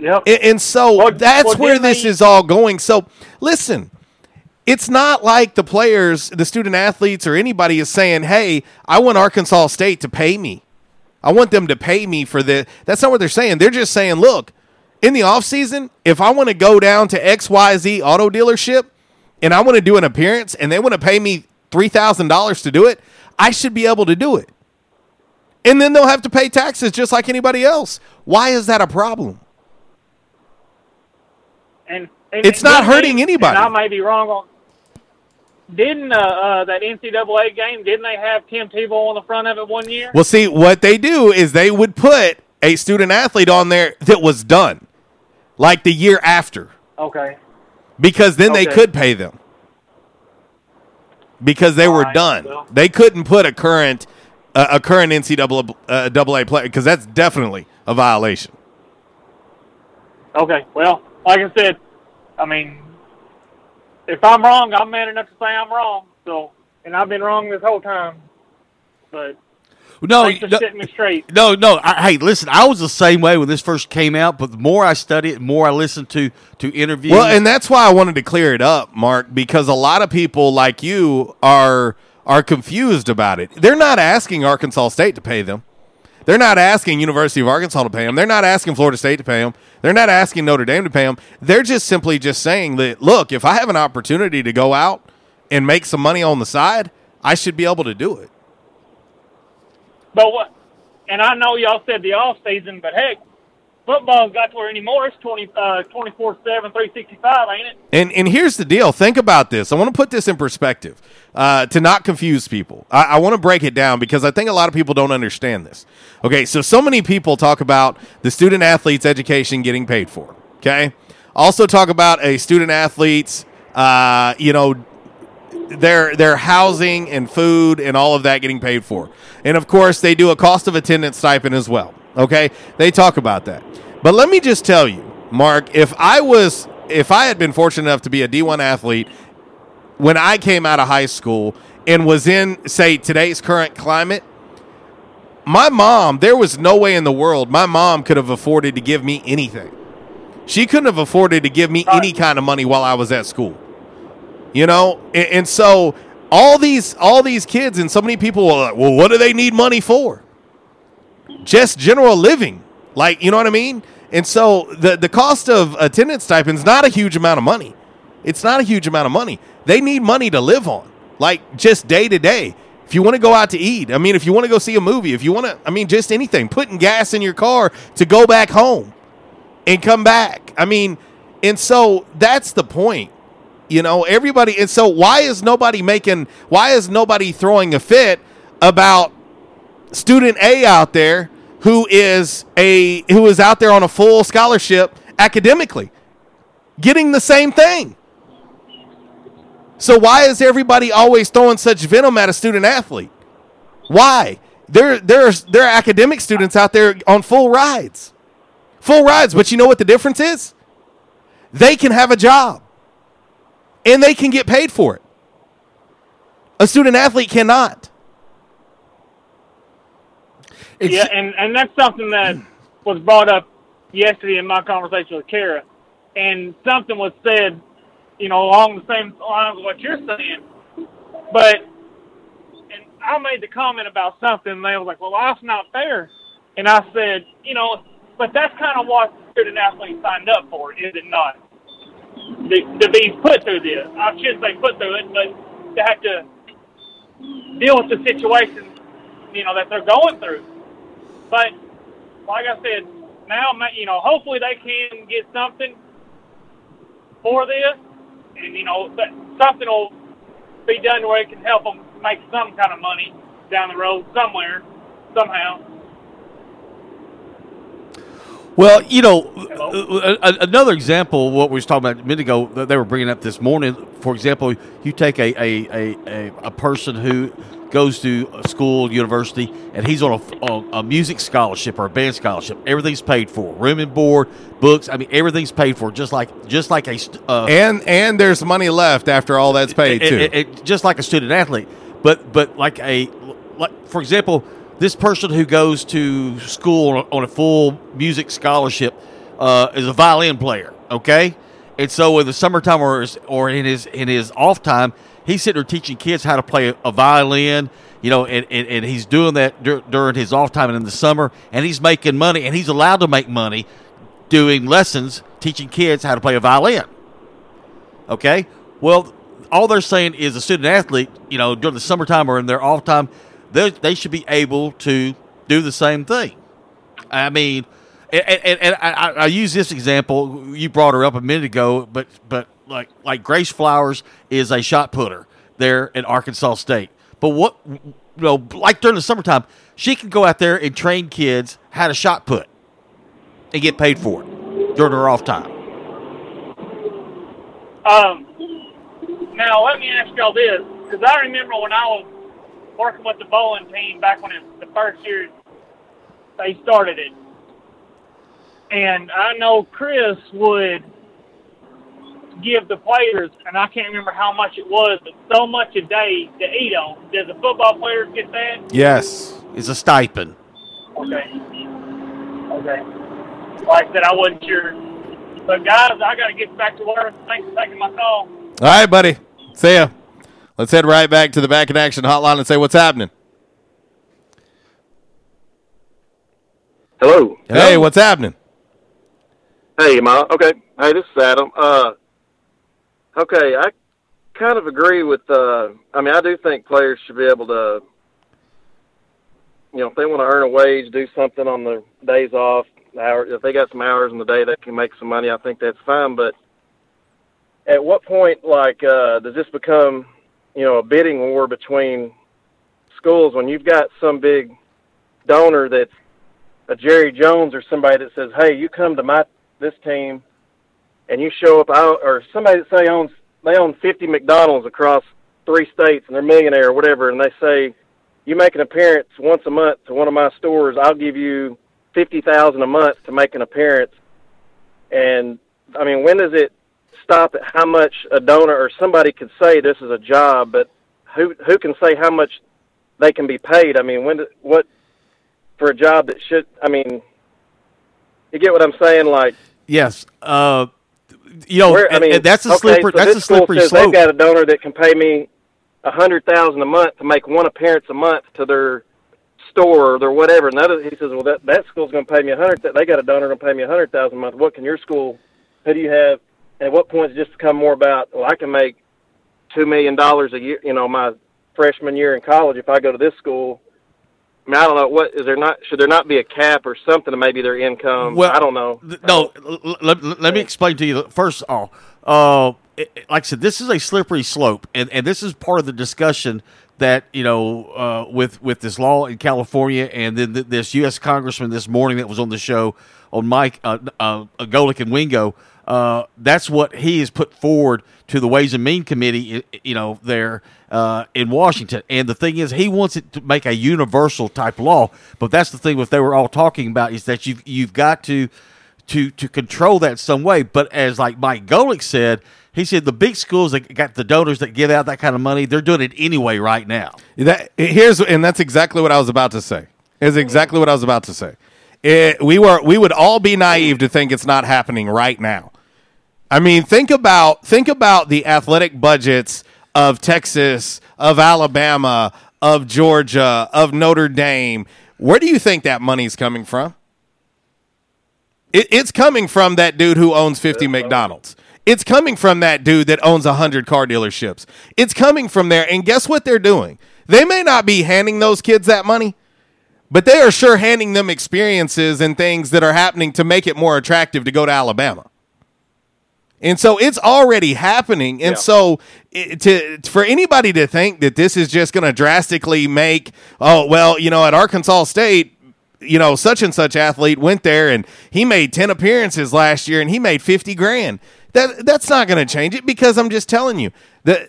Yep. And, and so well, that's well, where this is all going. So listen, it's not like the players, the student athletes, or anybody is saying, hey, I want Arkansas State to pay me. I want them to pay me for this. That's not what they're saying. They're just saying, look, in the offseason, if I want to go down to X Y Z auto dealership and I want to do an appearance and they want to pay me three thousand dollars to do it, I should be able to do it. And then they'll have to pay taxes just like anybody else. Why is that a problem? And, and it's not hurting they, anybody. And I may be wrong on. Didn't uh, uh, that N C double A game? Didn't they have Tim Tebow on the front of it one year? Well, see what they do is they would put a student athlete on there that was done, like the year after. Okay. Because then okay. they could pay them because they All were right, done. Well. They couldn't put a current. Uh, a current N C double A player, because that's definitely a violation. Okay, well, like I said, I mean, if I'm wrong, I'm mad enough to say I'm wrong. So, and I've been wrong this whole time. But no, thanks for no, sitting me straight. No, no. I, hey, listen, I was the same way when this first came out. But the more I study it, the more I listen to to interviews. Well, and that's why I wanted to clear it up, Mark, because a lot of people like you are. are confused about it. They're not asking Arkansas State to pay them. They're not asking University of Arkansas to pay them. They're not asking Florida State to pay them. They're not asking Notre Dame to pay them. They're just simply just saying that, look, if I have an opportunity to go out and make some money on the side, I should be able to do it. But what? And I know y'all said the off season, but heck, football's got to where anymore. It's twenty-four seven, three sixty-five, ain't it? And and here's the deal. Think about this. I want to put this in perspective uh, to not confuse people. I, I want to break it down because I think a lot of people don't understand this. Okay, so so many people talk about the student athlete's education getting paid for. Okay? Also talk about a student athlete's, uh, you know, their their housing and food and all of that getting paid for. And, of course, they do a cost of attendance stipend as well. Okay, they talk about that. But let me just tell you, Mark, if I was, if I had been fortunate enough to be a D one athlete when I came out of high school and was in, say, today's current climate, my mom, there was no way in the world my mom could have afforded to give me anything. She couldn't have afforded to give me any kind of money while I was at school, you know? And, and so all these all these kids and so many people were like, well, what do they need money for? Just general living. Like, you know what I mean? And so the, the cost of attendance stipend is not a huge amount of money. It's not a huge amount of money. They need money to live on, like just day to day. If you want to go out to eat, I mean, if you want to go see a movie, if you want to, I mean, just anything, putting gas in your car to go back home and come back. I mean, and so that's the point, you know, everybody. And so why is nobody making, why is nobody throwing a fit about student A out there who is a, who is out there on a full scholarship academically getting the same thing? So why is everybody always throwing such venom at a student athlete? Why? There, there's, there are academic students out there on full rides. Full rides, but you know what the difference is? They can have a job, and they can get paid for it. A student athlete cannot. It's, yeah, and, and that's something that was brought up yesterday in my conversation with Kara, and something was said, you know, along the same lines of what you're saying. But and I made the comment about something, and they were like, well, life's not fair. And I said, you know, but that's kind of what student athletes signed up for, is it not? To, to be put through this. I shouldn't say put through it, but to have to deal with the situation, you know, that they're going through. But like I said, now, you know, hopefully they can get something for this. And, you know, something will be done where it can help them make some kind of money down the road somewhere, somehow. Well, you know, Hello. another example of what we were talking about a minute ago that they were bringing up this morning, for example, you take a, a, a, a person who goes to a school, university, and he's on a, on a music scholarship or a band scholarship. Everything's paid for, room and board, books. I mean, everything's paid for, just like just like a uh, and and there's money left after all that's paid it, too. It, it, just like a student athlete, but but like a like for example, this person who goes to school on a, on a full music scholarship uh, is a violin player, okay? And so in the summertime or his, or in his in his off time, he's sitting there teaching kids how to play a violin, you know, and, and, and he's doing that dur- during his off time and in the summer, and he's making money, and he's allowed to make money doing lessons, teaching kids how to play a violin. Okay? Well, all they're saying is a student athlete, you know, during the summertime or in their off time, they they should be able to do the same thing. I mean, and, and, and I, I use this example. You brought her up a minute ago, but but – Like like Grace Flowers is a shot putter there at Arkansas State. But what, you know, like during the summertime, she can go out there and train kids how to shot put and get paid for it during her off time. Um, now let me ask y'all this, because I remember when I was working with the bowling team back when it, the first year they started it, and I know Chris would give the players, and I can't remember how much it was, but so much a day to eat on. Does a football player get that? Yes. It's a stipend. Okay. Okay. Like I said, I wasn't sure. But, guys, I got to get back to work. Thanks for taking my call. All right, buddy. See ya. Let's head right back to the Back in Action hotline and say what's happening. Hello. Hey, what's happening? Hey, Ma. Okay. Hey, this is Adam. Uh, Okay, I kind of agree with, uh, I mean, I do think players should be able to, you know, if they want to earn a wage, do something on their days off, hour, if they got some hours in the day that can make some money, I think that's fine. But at what point, like, uh, does this become, you know, a bidding war between schools when you've got some big donor that's a Jerry Jones or somebody that says, hey, you come to my this team, and you show up, or somebody that say owns, they own fifty McDonald's across three states, and they're millionaire or whatever, and they say, you make an appearance once a month to one of my stores, I'll give you fifty thousand dollars a month to make an appearance. And, I mean, when does it stop at how much a donor or somebody could say this is a job, but who who can say how much they can be paid? I mean, when do, what for a job that should, I mean, you get what I'm saying? Like, Yes. Uh, you know, I mean, and that's a okay, slippery, so that's a slippery slope. They've got a donor that can pay me one hundred thousand dollars a month to make one appearance a month to their store or their whatever. And that, he says, well, that, that school's going to pay me one hundred thousand dollars. They got a donor going to pay me one hundred thousand dollars a month. What can your school, who do you have? And at what point does it just become more about, well, I can make two million dollars a year, you know, my freshman year in college if I go to this school. I mean, I don't know. What is there not? Should there not be a cap or something to maybe their income? Well, I don't know. Th- no, l- l- let me explain to you. First of all, uh, it, it, like I said, this is a slippery slope, and, and this is part of the discussion that, you know, uh, with, with this law in California and then th- this U S congressman this morning that was on the show on Mike uh, uh, Golick and Wingo. Uh, that's what he has put forward to the Ways and Means Committee, you know, there uh, in Washington. And the thing is, he wants it to make a universal type law. But that's the thing what they were all talking about is that you've you've got to to to control that some way. But as like Mike Golick said, he said the big schools that got the donors that give out that kind of money, they're doing it anyway right now. That here's and that's exactly what I was about to say. Is exactly what I was about to say. It, we were we would all be naive to think it's not happening right now. I mean, think about think about the athletic budgets of Texas, of Alabama, of Georgia, of Notre Dame. Where do you think that money's coming from? It, it's coming from that dude who owns fifty McDonald's. It's coming from that dude that owns one hundred car dealerships. It's coming from there, and guess what they're doing? They may not be handing those kids that money, but they are sure handing them experiences and things that are happening to make it more attractive to go to Alabama. And so it's already happening. And yeah. so it, to for anybody to think that this is just going to drastically make, oh, well, you know, at Arkansas State, you know, such and such athlete went there and he made ten appearances last year and he made fifty grand. That That's not going to change it because I'm just telling you that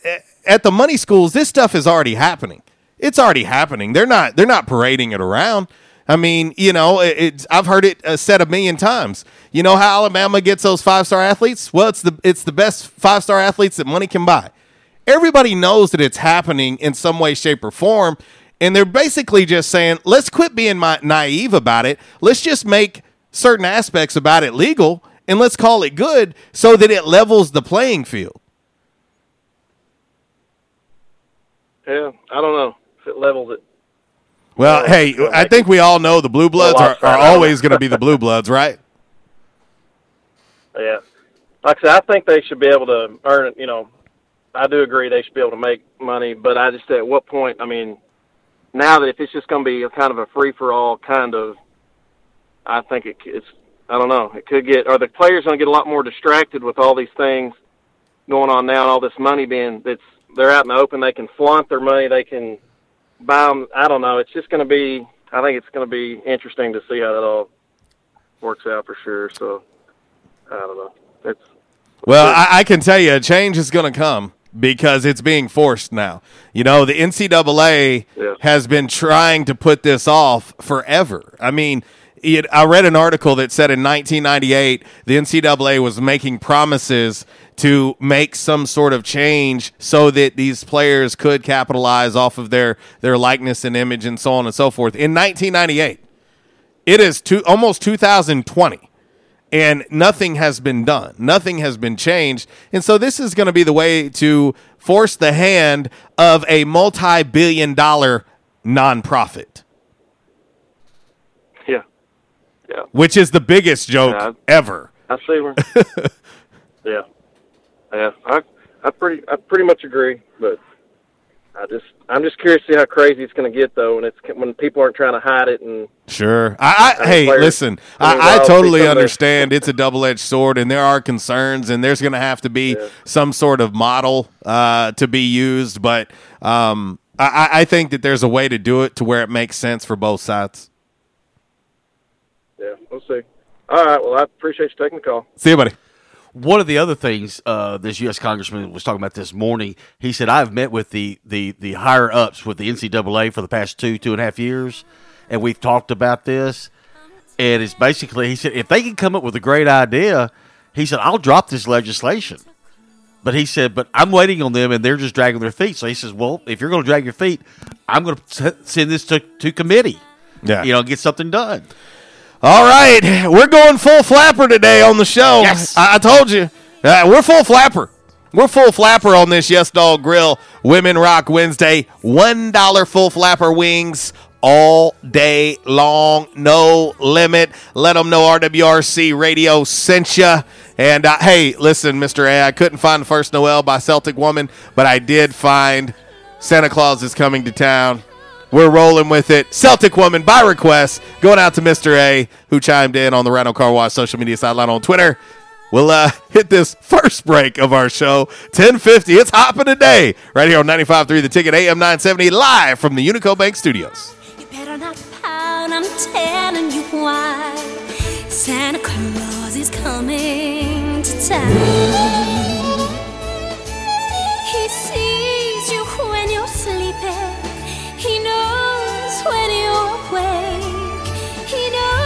at the money schools, this stuff is already happening. It's already happening. They're not they're not parading it around. I mean, you know, it's, I've heard it uh, said a million times. You know how Alabama gets those five-star athletes? Well, it's the it's the best five-star athletes that money can buy. Everybody knows that it's happening in some way, shape, or form, and they're basically just saying, let's quit being my, naive about it. Let's just make certain aspects about it legal, and let's call it good so that it levels the playing field. Yeah, I don't know if it levels it. Well, hey, I think we all know the Blue Bloods are, are always going to be the Blue Bloods, right? Yeah. Like I said, I think they should be able to earn it. You know, I do agree they should be able to make money, but I just, at what point, I mean, now that if it's just going to be a kind of a free-for-all kind of, I think it, it's, I don't know, it could get, or the players going to get a lot more distracted with all these things going on now and all this money being, that's they're out in the open, they can flaunt their money, they can buy them. I don't know. It's just going to be, I think it's going to be interesting to see how that all works out for sure. So, I don't know. It's, well, I, I can tell you a change is going to come because it's being forced now. You know, the N C double A yeah. has been trying to put this off forever. I mean, it, I read an article that said in nineteen ninety-eight, the N C double A was making promises to make some sort of change so that these players could capitalize off of their, their likeness and image and so on and so forth. In nineteen ninety-eight, it is two, almost two thousand twenty, and nothing has been done. Nothing has been changed. And so this is going to be the way to force the hand of a multi-billion dollar nonprofit. Yeah. Yeah. Which is the biggest joke yeah, I, ever. I see where. yeah. Yeah, I I pretty I pretty much agree, but I just I'm just curious to see how crazy it's going to get though, and it's when people aren't trying to hide it and sure. I, I hey, players, listen, I, I totally understand it's a double-edged sword, and there are concerns, and there's going to have to be yeah. some sort of model uh, to be used, but um, I, I think that there's a way to do it to where it makes sense for both sides. Yeah, we'll see. All right, well, I appreciate you taking the call. See you, buddy. One of the other things uh, this U S congressman was talking about this morning, he said, I've met with the, the, the higher-ups with the N C double A for the past two, two and a half years, and we've talked about this. And it's basically, he said, if they can come up with a great idea, he said, I'll drop this legislation. But he said, but I'm waiting on them, and they're just dragging their feet. So he says, well, if you're going to drag your feet, I'm going to send this to, to committee. Yeah. You know, get something done. All right, we're going full flapper today on the show. Yes. I, I told you, uh, we're full flapper. We're full flapper on this Yes Dog Grill Women Rock Wednesday. one dollar full flapper wings all day long, no limit. Let them know R W R C Radio sent you. And, uh, hey, listen, Mister A, I couldn't find First Noel by Celtic Woman, but I did find Santa Claus Is Coming to Town. We're rolling with it. Celtic Woman, by request, going out to Mister A, who chimed in on the Rhino Car Wash social media sideline on Twitter. We'll uh, hit this first break of our show, ten fifty. It's hopping today, right here on ninety-five point three The Ticket, A M nine seventy, live from the Unico Bank Studios. You better not pout, I'm telling you why. Santa Claus is coming to town. He sees you when you're sleeping. He knows when you're awake. He knows.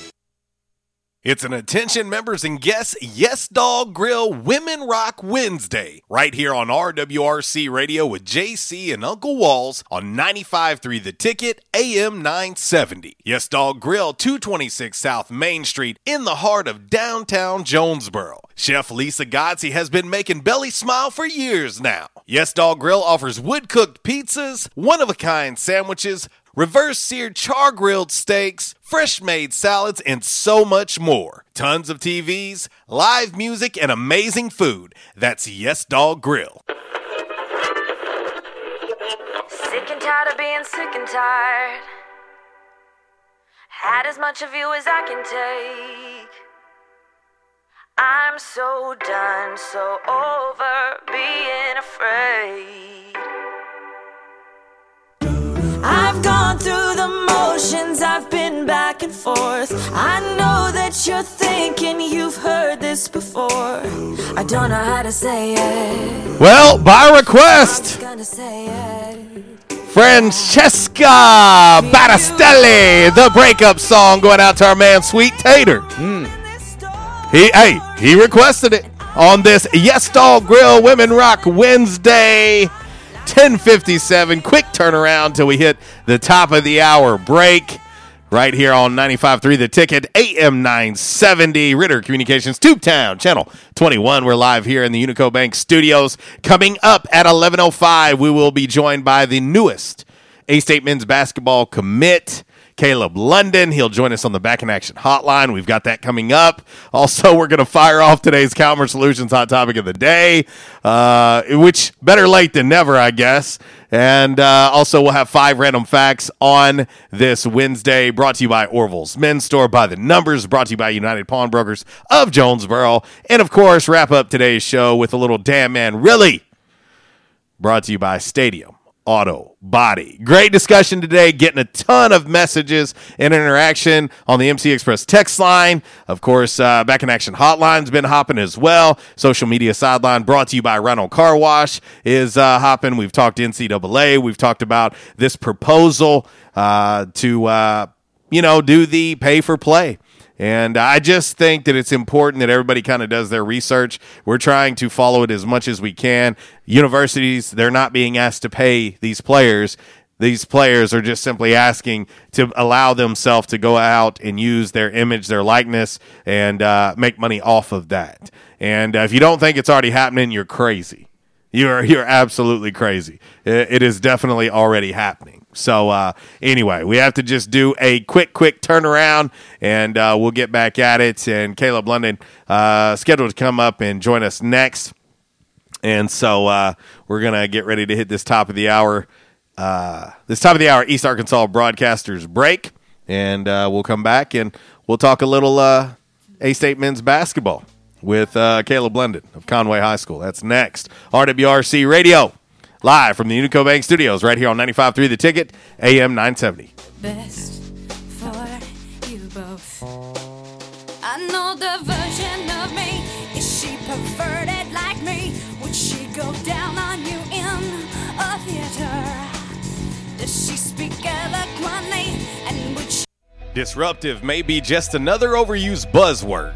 It's an attention members and guests, Yes Dog Grill Women Rock Wednesday, right here on R W R C Radio with J C and Uncle Walls on ninety-five point three The Ticket, A M nine seventy. Yes Dog Grill, two twenty-six South Main Street in the heart of downtown Jonesboro. Chef Lisa Godsey has been making belly smile for years now. Yes Dog Grill offers wood-cooked pizzas, one-of-a-kind sandwiches, reverse-seared char-grilled steaks, fresh-made salads, and so much more. Tons of T Vs, live music, and amazing food. That's Yes Dog Grill. Sick and tired of being sick and tired. Had as much of you as I can take. I'm so done, so over being afraid. I've gone through the motions, I've been back and forth. I know that you're thinking you've heard this before. I don't know how to say it. Well, by request, Francesca Battistelli, the breakup song going out to our man Sweet Tater. Mm. He, hey, he requested it on this Yes Dog Grill Women Rock Wednesday. ten fifty-seven, quick turnaround till we hit the top of the hour break. Right here on ninety-five point three The Ticket, A M nine seventy, Ritter Communications, TubeTown, Channel twenty-one. We're live here in the Unico Bank studios. Coming up at eleven oh five, we will be joined by the newest A-State men's basketball commit, Caleb London. He'll join us on the Back in Action hotline. We've got that coming up. Also, we're going to fire off today's Calmer Solutions Hot Topic of the Day, uh, which better late than never, I guess. And uh, also, we'll have five random facts on this Wednesday, brought to you by Orville's Men's Store, by the numbers, brought to you by United Pawn Brokers of Jonesboro. And, of course, wrap up today's show with a little Damn Man Really, brought to you by Stadium Auto Body. Great discussion today, getting a ton of messages and interaction on the M C Express text line. Of course, uh, Back in Action hotline's been hopping as well. Social media sideline brought to you by Rhino Car Wash is uh, hopping. We've talked N C double A. We've talked about this proposal uh, to, uh, you know, do the pay for play. And I just think that it's important that everybody kind of does their research. We're trying to follow it as much as we can. Universities, they're not being asked to pay these players. These players are just simply asking to allow themselves to go out and use their image, their likeness, and uh, make money off of that. And uh, if you don't think it's already happening, you're crazy. You're you're absolutely crazy. It, it is definitely already happening. So uh, anyway, we have to just do a quick, quick turnaround, and uh, we'll get back at it. And Caleb London uh, scheduled to come up and join us next. And so uh, we're going to get ready to hit this top of the hour, uh, this top of the hour East Arkansas Broadcasters break. And uh, we'll come back, and we'll talk a little uh, A-State men's basketball with uh, Caleb London of Conway High School. That's next. R W R C Radio, live from the Unico Bank Studios, right here on ninety-five point three The Ticket, A M nine seventy. Best for you both. I know the version of me. Is she perverted like me? Would she go down on you in a theater? Does she speak eloquently? And would she... Disruptive may be just another overused buzzword.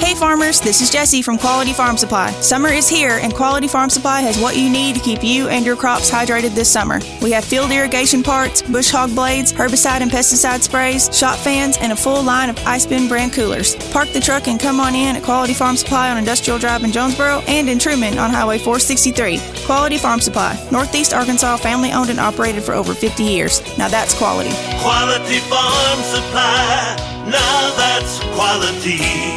Hey farmers, this is Jessie from Quality Farm Supply. Summer is here and Quality Farm Supply has what you need to keep you and your crops hydrated this summer. We have field irrigation parts, bush hog blades, herbicide and pesticide sprays, shop fans, and a full line of Ice Bin brand coolers. Park the truck and come on in at Quality Farm Supply on Industrial Drive in Jonesboro and in Truman on Highway four sixty-three. Quality Farm Supply, Northeast Arkansas, family owned and operated for over fifty years. Now that's quality. Quality Farm Supply, now that's quality.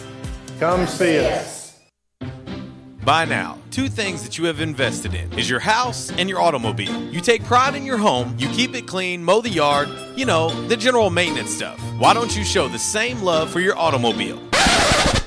Come see us. By now, two things that you have invested in is your house and your automobile. You take pride in your home, you keep it clean, mow the yard, you know, the general maintenance stuff. Why don't you show the same love for your automobile?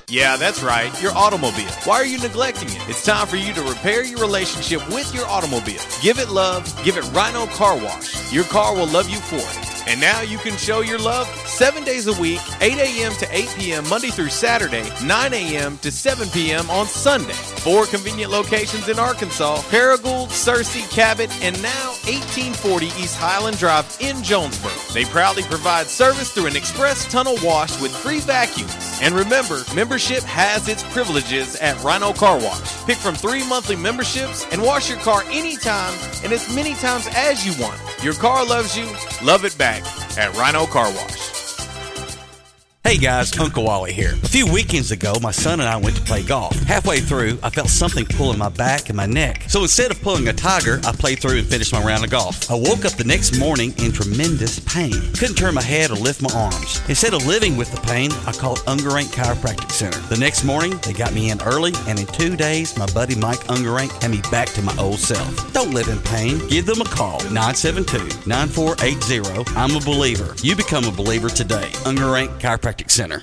Yeah, that's right, your automobile. Why are you neglecting it? It's time for you to repair your relationship with your automobile. Give it love, give it Rhino Car Wash. Your car will love you for it. And now you can show your love seven days a week, eight a.m. to eight p.m. Monday through Saturday, nine a.m. to seven p.m. on Sunday. Four convenient locations in Arkansas, Paragould, Searcy, Cabot, and now eighteen forty East Highland Drive in Jonesboro. They proudly provide service through an express tunnel wash with free vacuums. And remember, membership has its privileges at Rhino Car Wash. Pick from three monthly memberships and wash your car anytime and as many times as you want. Your car loves you, love it back. At Rhino Car Wash. Hey guys, Uncle Wally here. A few weekends ago, my son and I went to play golf. Halfway through, I felt something pulling my back and my neck. So instead of pulling a tiger, I played through and finished my round of golf. I woke up the next morning in tremendous pain. Couldn't turn my head or lift my arms. Instead of living with the pain, I called Ungerank Chiropractic Center. The next morning, they got me in early, and in two days, my buddy Mike Ungerank had me back to my old self. Don't live in pain. Give them a call. nine seven two, nine four eight zero. I'm a believer. You become a believer today. Ungerank Chiropractic Center.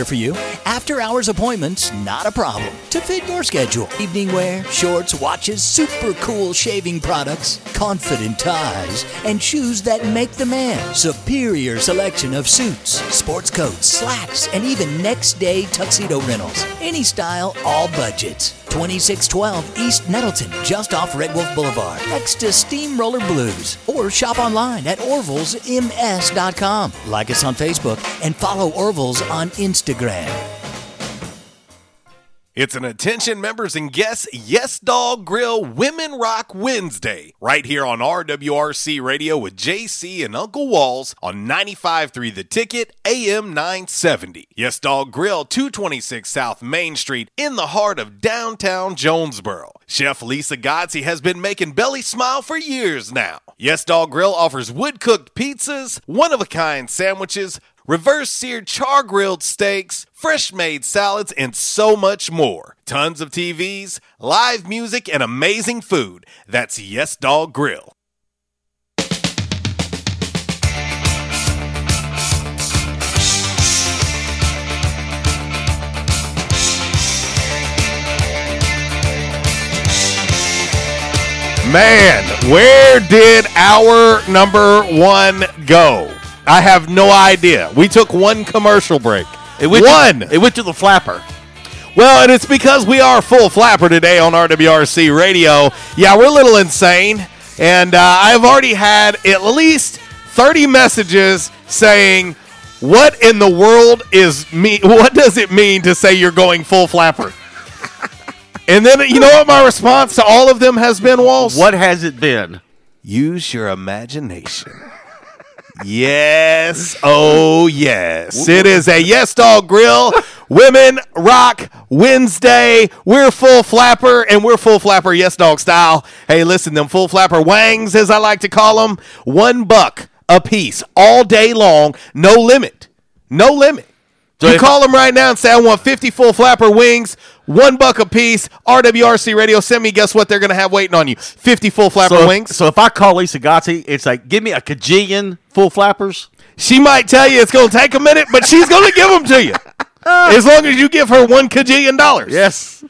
for you, after hours appointments, not a problem, to fit your schedule. Evening wear, shorts, watches, super cool shaving products, confident ties, and shoes that make the man. Superior selection of suits, sports coats, slacks, and even next day tuxedo rentals. Any style, all budgets. twenty-six twelve East Nettleton, just off Red Wolf Boulevard, next to Steamroller Blues. Or shop online at orvils m s dot com. Like us on Facebook and follow Orville's on Instagram. It's an attention members and guests, Yes Dog Grill Women Rock Wednesday, right here on R W R C Radio with J C and Uncle Walls on ninety-five point three The Ticket, A M nine seventy. Yes Dog Grill, two twenty-six South Main Street, in the heart of downtown Jonesboro. Chef Lisa Godsey has been making Belly smile for years now. Yes Dog Grill offers wood-cooked pizzas, one-of-a-kind sandwiches, reverse-seared char-grilled steaks, fresh-made salads, and so much more. Tons of T Vs, live music, and amazing food. That's Yes Dog Grill. Man, where did our number one go? I have no idea. We took one commercial break. It went one. To, it went to the flapper. Well, and it's because we are full flapper today on R W R C Radio. Yeah, we're a little insane. And uh, I've already had at least thirty messages saying, what in the world is me? What does it mean to say you're going full flapper? And then, you know what my response to all of them has been, Walls? What has it been? Use your imagination. Yes, oh yes. It is a Yes Dog Grill Women Rock Wednesday. We're full flapper, and we're full flapper Yes Dog style. Hey, listen, them full flapper wangs, as I like to call them, one buck a piece all day long, no limit. No limit. So you call them right now and say, I want fifty full flapper wings, one buck a piece, R W R C Radio, send me, guess what they're going to have waiting on you? fifty full flapper so, wings. So if I call Lisa Godsey, it's like, give me a kajillion full flappers. She might tell you it's going to take a minute, but she's going to give them to you. As long as you give her one kajillion dollars. Yes.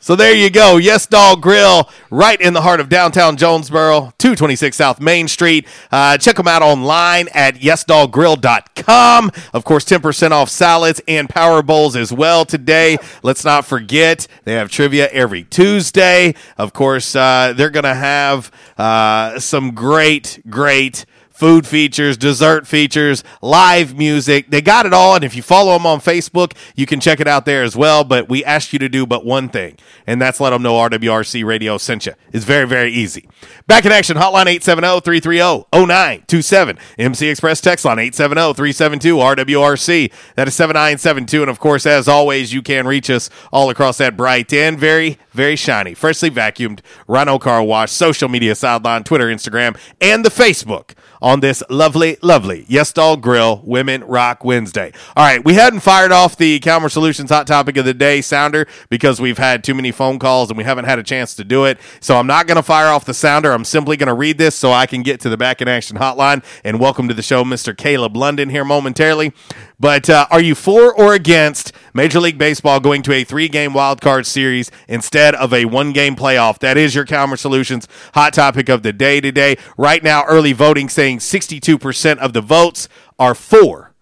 So there you go. Yes Dog Grill, right in the heart of downtown Jonesboro, two twenty-six South Main Street. Uh, check them out online at yes dog grill dot com. Of course, ten percent off salads and power bowls as well today. Let's not forget, they have trivia every Tuesday. Of course, uh, they're going to have uh, some great, great food features, dessert features, live music. They got it all, and if you follow them on Facebook, you can check it out there as well. But we asked you to do but one thing, and that's let them know R W R C Radio sent you. It's very, very easy. Back in Action, hotline eight seven zero, three three zero, zero nine two seven. M C Express text line eight seven zero, three seven two, R W R C. That is seven nine seven two. And, of course, as always, you can reach us all across that bright and very, very shiny, freshly vacuumed Rhino Car Wash social media sideline, Twitter, Instagram, and the Facebook on this lovely, lovely Yes Dog Grill Women Rock Wednesday. All right, we hadn't fired off the Calmer Solutions Hot Topic of the Day sounder because we've had too many phone calls and we haven't had a chance to do it. So I'm not going to fire off the sounder. I'm simply going to read this so I can get to the Back in Action hotline and welcome to the show Mister Caleb London here momentarily. But uh, are you for or against Major League Baseball going to a three-game wild card series instead of a one-game playoff? That is your Calmer Solutions Hot Topic of the Day today. Right now, early voting saying sixty-two percent of the votes are for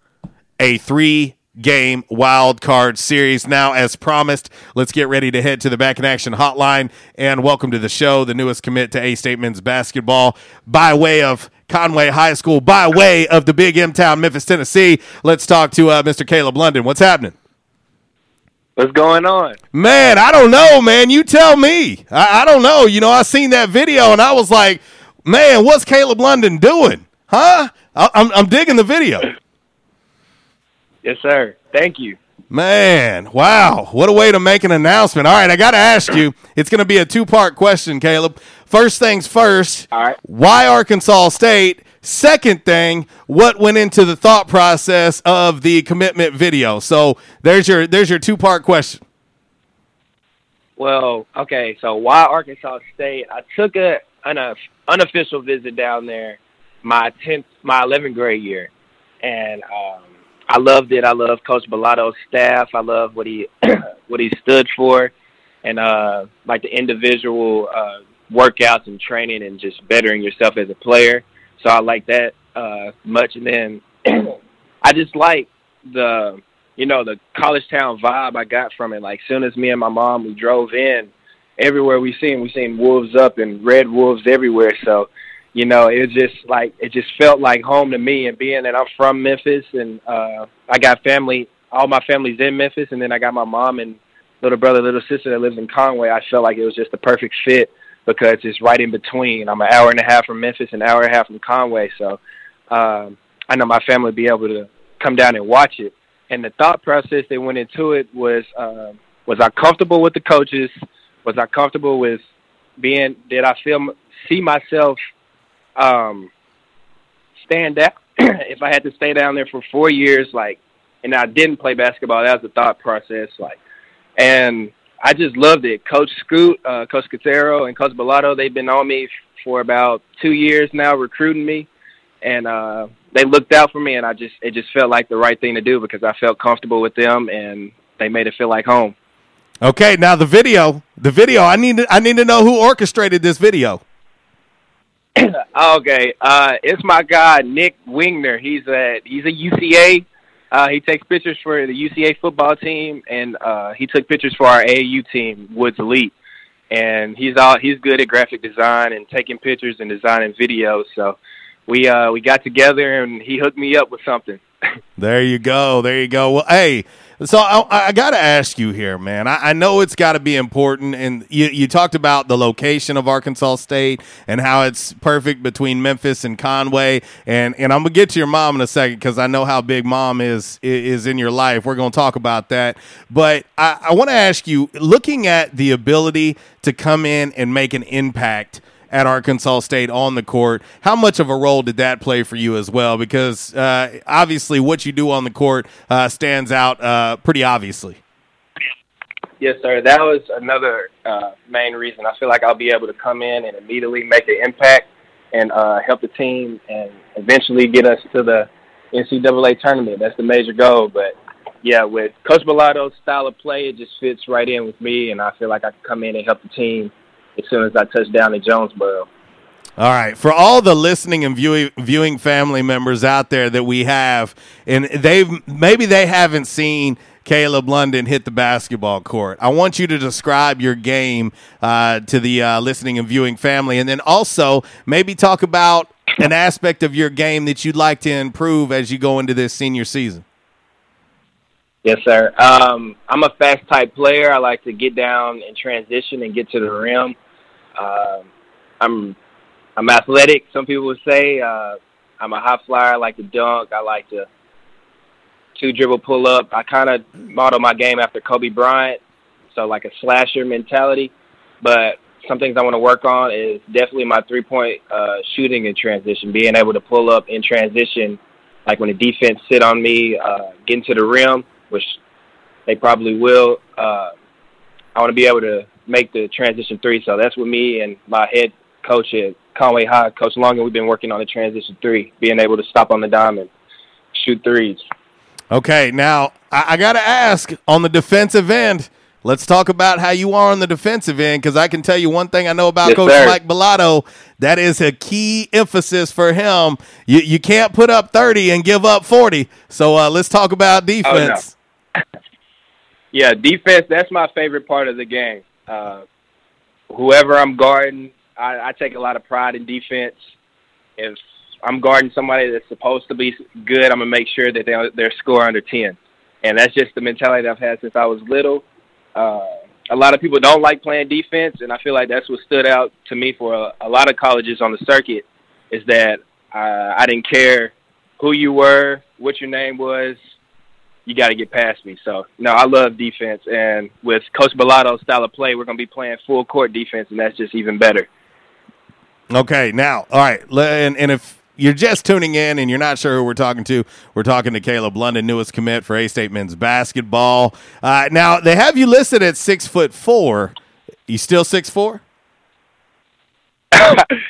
a three-game wild card series. Now, as promised, let's get ready to head to the Back in Action hotline and welcome to the show the newest commit to A-State men's basketball by way of Conway High School, by way of the Big M Town, Memphis, Tennessee. Let's talk to uh, Mister Caleb London. What's happening? What's going on? Man, I don't know, man. You tell me. I, I don't know. You know, I seen that video and I was like, man, what's Caleb London doing? Huh? I'm I'm digging the video. Yes, sir. Thank you. Man, wow. What a way to make an announcement. All right, I got to ask you. It's going to be a two-part question, Caleb. First things first, all right, why Arkansas State? Second thing, what went into the thought process of the commitment video? So there's your there's your two-part question. Well, okay, so why Arkansas State? I took a an unofficial visit down there my tenth my eleventh grade year, and um I loved it. I love Coach Bilotto's staff. I love what he what he stood for, and uh like the individual uh workouts and training and just bettering yourself as a player. So I like that uh much. And then I just like the you know, the college town vibe I got from it. Like, soon as me and my mom, we drove in, everywhere we seen, we seen wolves up and red wolves everywhere. So, you know, it was just like, it just felt like home to me. And being that I'm from Memphis and uh, I got family, all my family's in Memphis, and then I got my mom and little brother, little sister that lives in Conway, I felt like it was just the perfect fit because it's right in between. I'm an hour and a half from Memphis, an hour and a half from Conway. So um, I know my family would be able to come down and watch it. And the thought process that went into it was, um, was I comfortable with the coaches? Was I comfortable with being, did I feel, see myself um, stand out? If I had to stay down there for four years, like, and I didn't play basketball, that was the thought process. Like, and I just loved it. Coach Scoot, uh, Coach Cotero, and Coach Bilotto, they've been on me for about two years now recruiting me. And uh, they looked out for me, and I just it just felt like the right thing to do because I felt comfortable with them, and they made it feel like home. Okay, now the video, the video. I need to, I need to know who orchestrated this video. Okay, uh, it's my guy Nick Wingner. He's a he's a U C A. Uh, he takes pictures for the U C A football team, and uh, he took pictures for our A A U team, Woods Elite. And he's all he's good at graphic design and taking pictures and designing videos. So we uh, we got together, and he hooked me up with something. There you go. There you go. Well, hey, so I, I got to ask you here, man. I, I know it's got to be important, and you, you talked about the location of Arkansas State and how it's perfect between Memphis and Conway, and, and I'm going to get to your mom in a second because I know how big mom is is in your life. We're going to talk about that. But I, I want to ask you, looking at the ability to come in and make an impact at Arkansas State on the court, how much of a role did that play for you as well? Because uh, obviously what you do on the court uh, stands out uh, pretty obviously. Yes, sir. That was another uh, main reason. I feel like I'll be able to come in and immediately make an impact and uh, help the team and eventually get us to the N C double A tournament. That's the major goal. But, yeah, with Coach Bilotto's style of play, it just fits right in with me, and I feel like I can come in and help the team as soon as I touch down in Jonesboro. All right. For all the listening and viewing, viewing family members out there that we have, and they've maybe they haven't seen Caleb London hit the basketball court, I want you to describe your game uh, to the uh, listening and viewing family, and then also maybe talk about an aspect of your game that you'd like to improve as you go into this senior season. Yes, sir. Um, I'm a fast-type player. I like to get down and transition and get to the rim. Uh, I'm I'm athletic, some people would say. Uh, I'm a high flyer. I like to dunk. I like to two-dribble pull-up. I kind of model my game after Kobe Bryant, so like a slasher mentality. But some things I want to work on is definitely my three-point uh, shooting in transition, being able to pull up in transition, like when the defense sit on me, uh, getting to the rim, which they probably will. Uh, I want to be able to make the transition three. So that's with me and my head coach at Conway High, Coach Longan. We've been working on the transition three, being able to stop on the dime and shoot threes. Okay, now I, I got to ask, on the defensive end, let's talk about how you are on the defensive end, because I can tell you one thing I know about yes, Coach sir. Mike Bilotto, that is a key emphasis for him. You, you can't put up thirty and give up forty. So uh, let's talk about defense. Oh, no. Yeah, defense, that's my favorite part of the game. Uh, whoever I'm guarding, I, I take a lot of pride in defense. If I'm guarding somebody that's supposed to be good, I'm going to make sure that they, they're score under ten. And that's just the mentality that I've had since I was little. Uh, a lot of people don't like playing defense, and I feel like that's what stood out to me for a, a lot of colleges on the circuit, is that uh, I didn't care who you were, what your name was. You got to get past me. So, no, I love defense. And with Coach Bilotto's style of play, we're going to be playing full court defense, and that's just even better. Okay, now, all right. And, and if you're just tuning in and you're not sure who we're talking to, we're talking to Caleb London, newest commit for A-State men's basketball. Uh, now, they have you listed at six foot four. You still six four?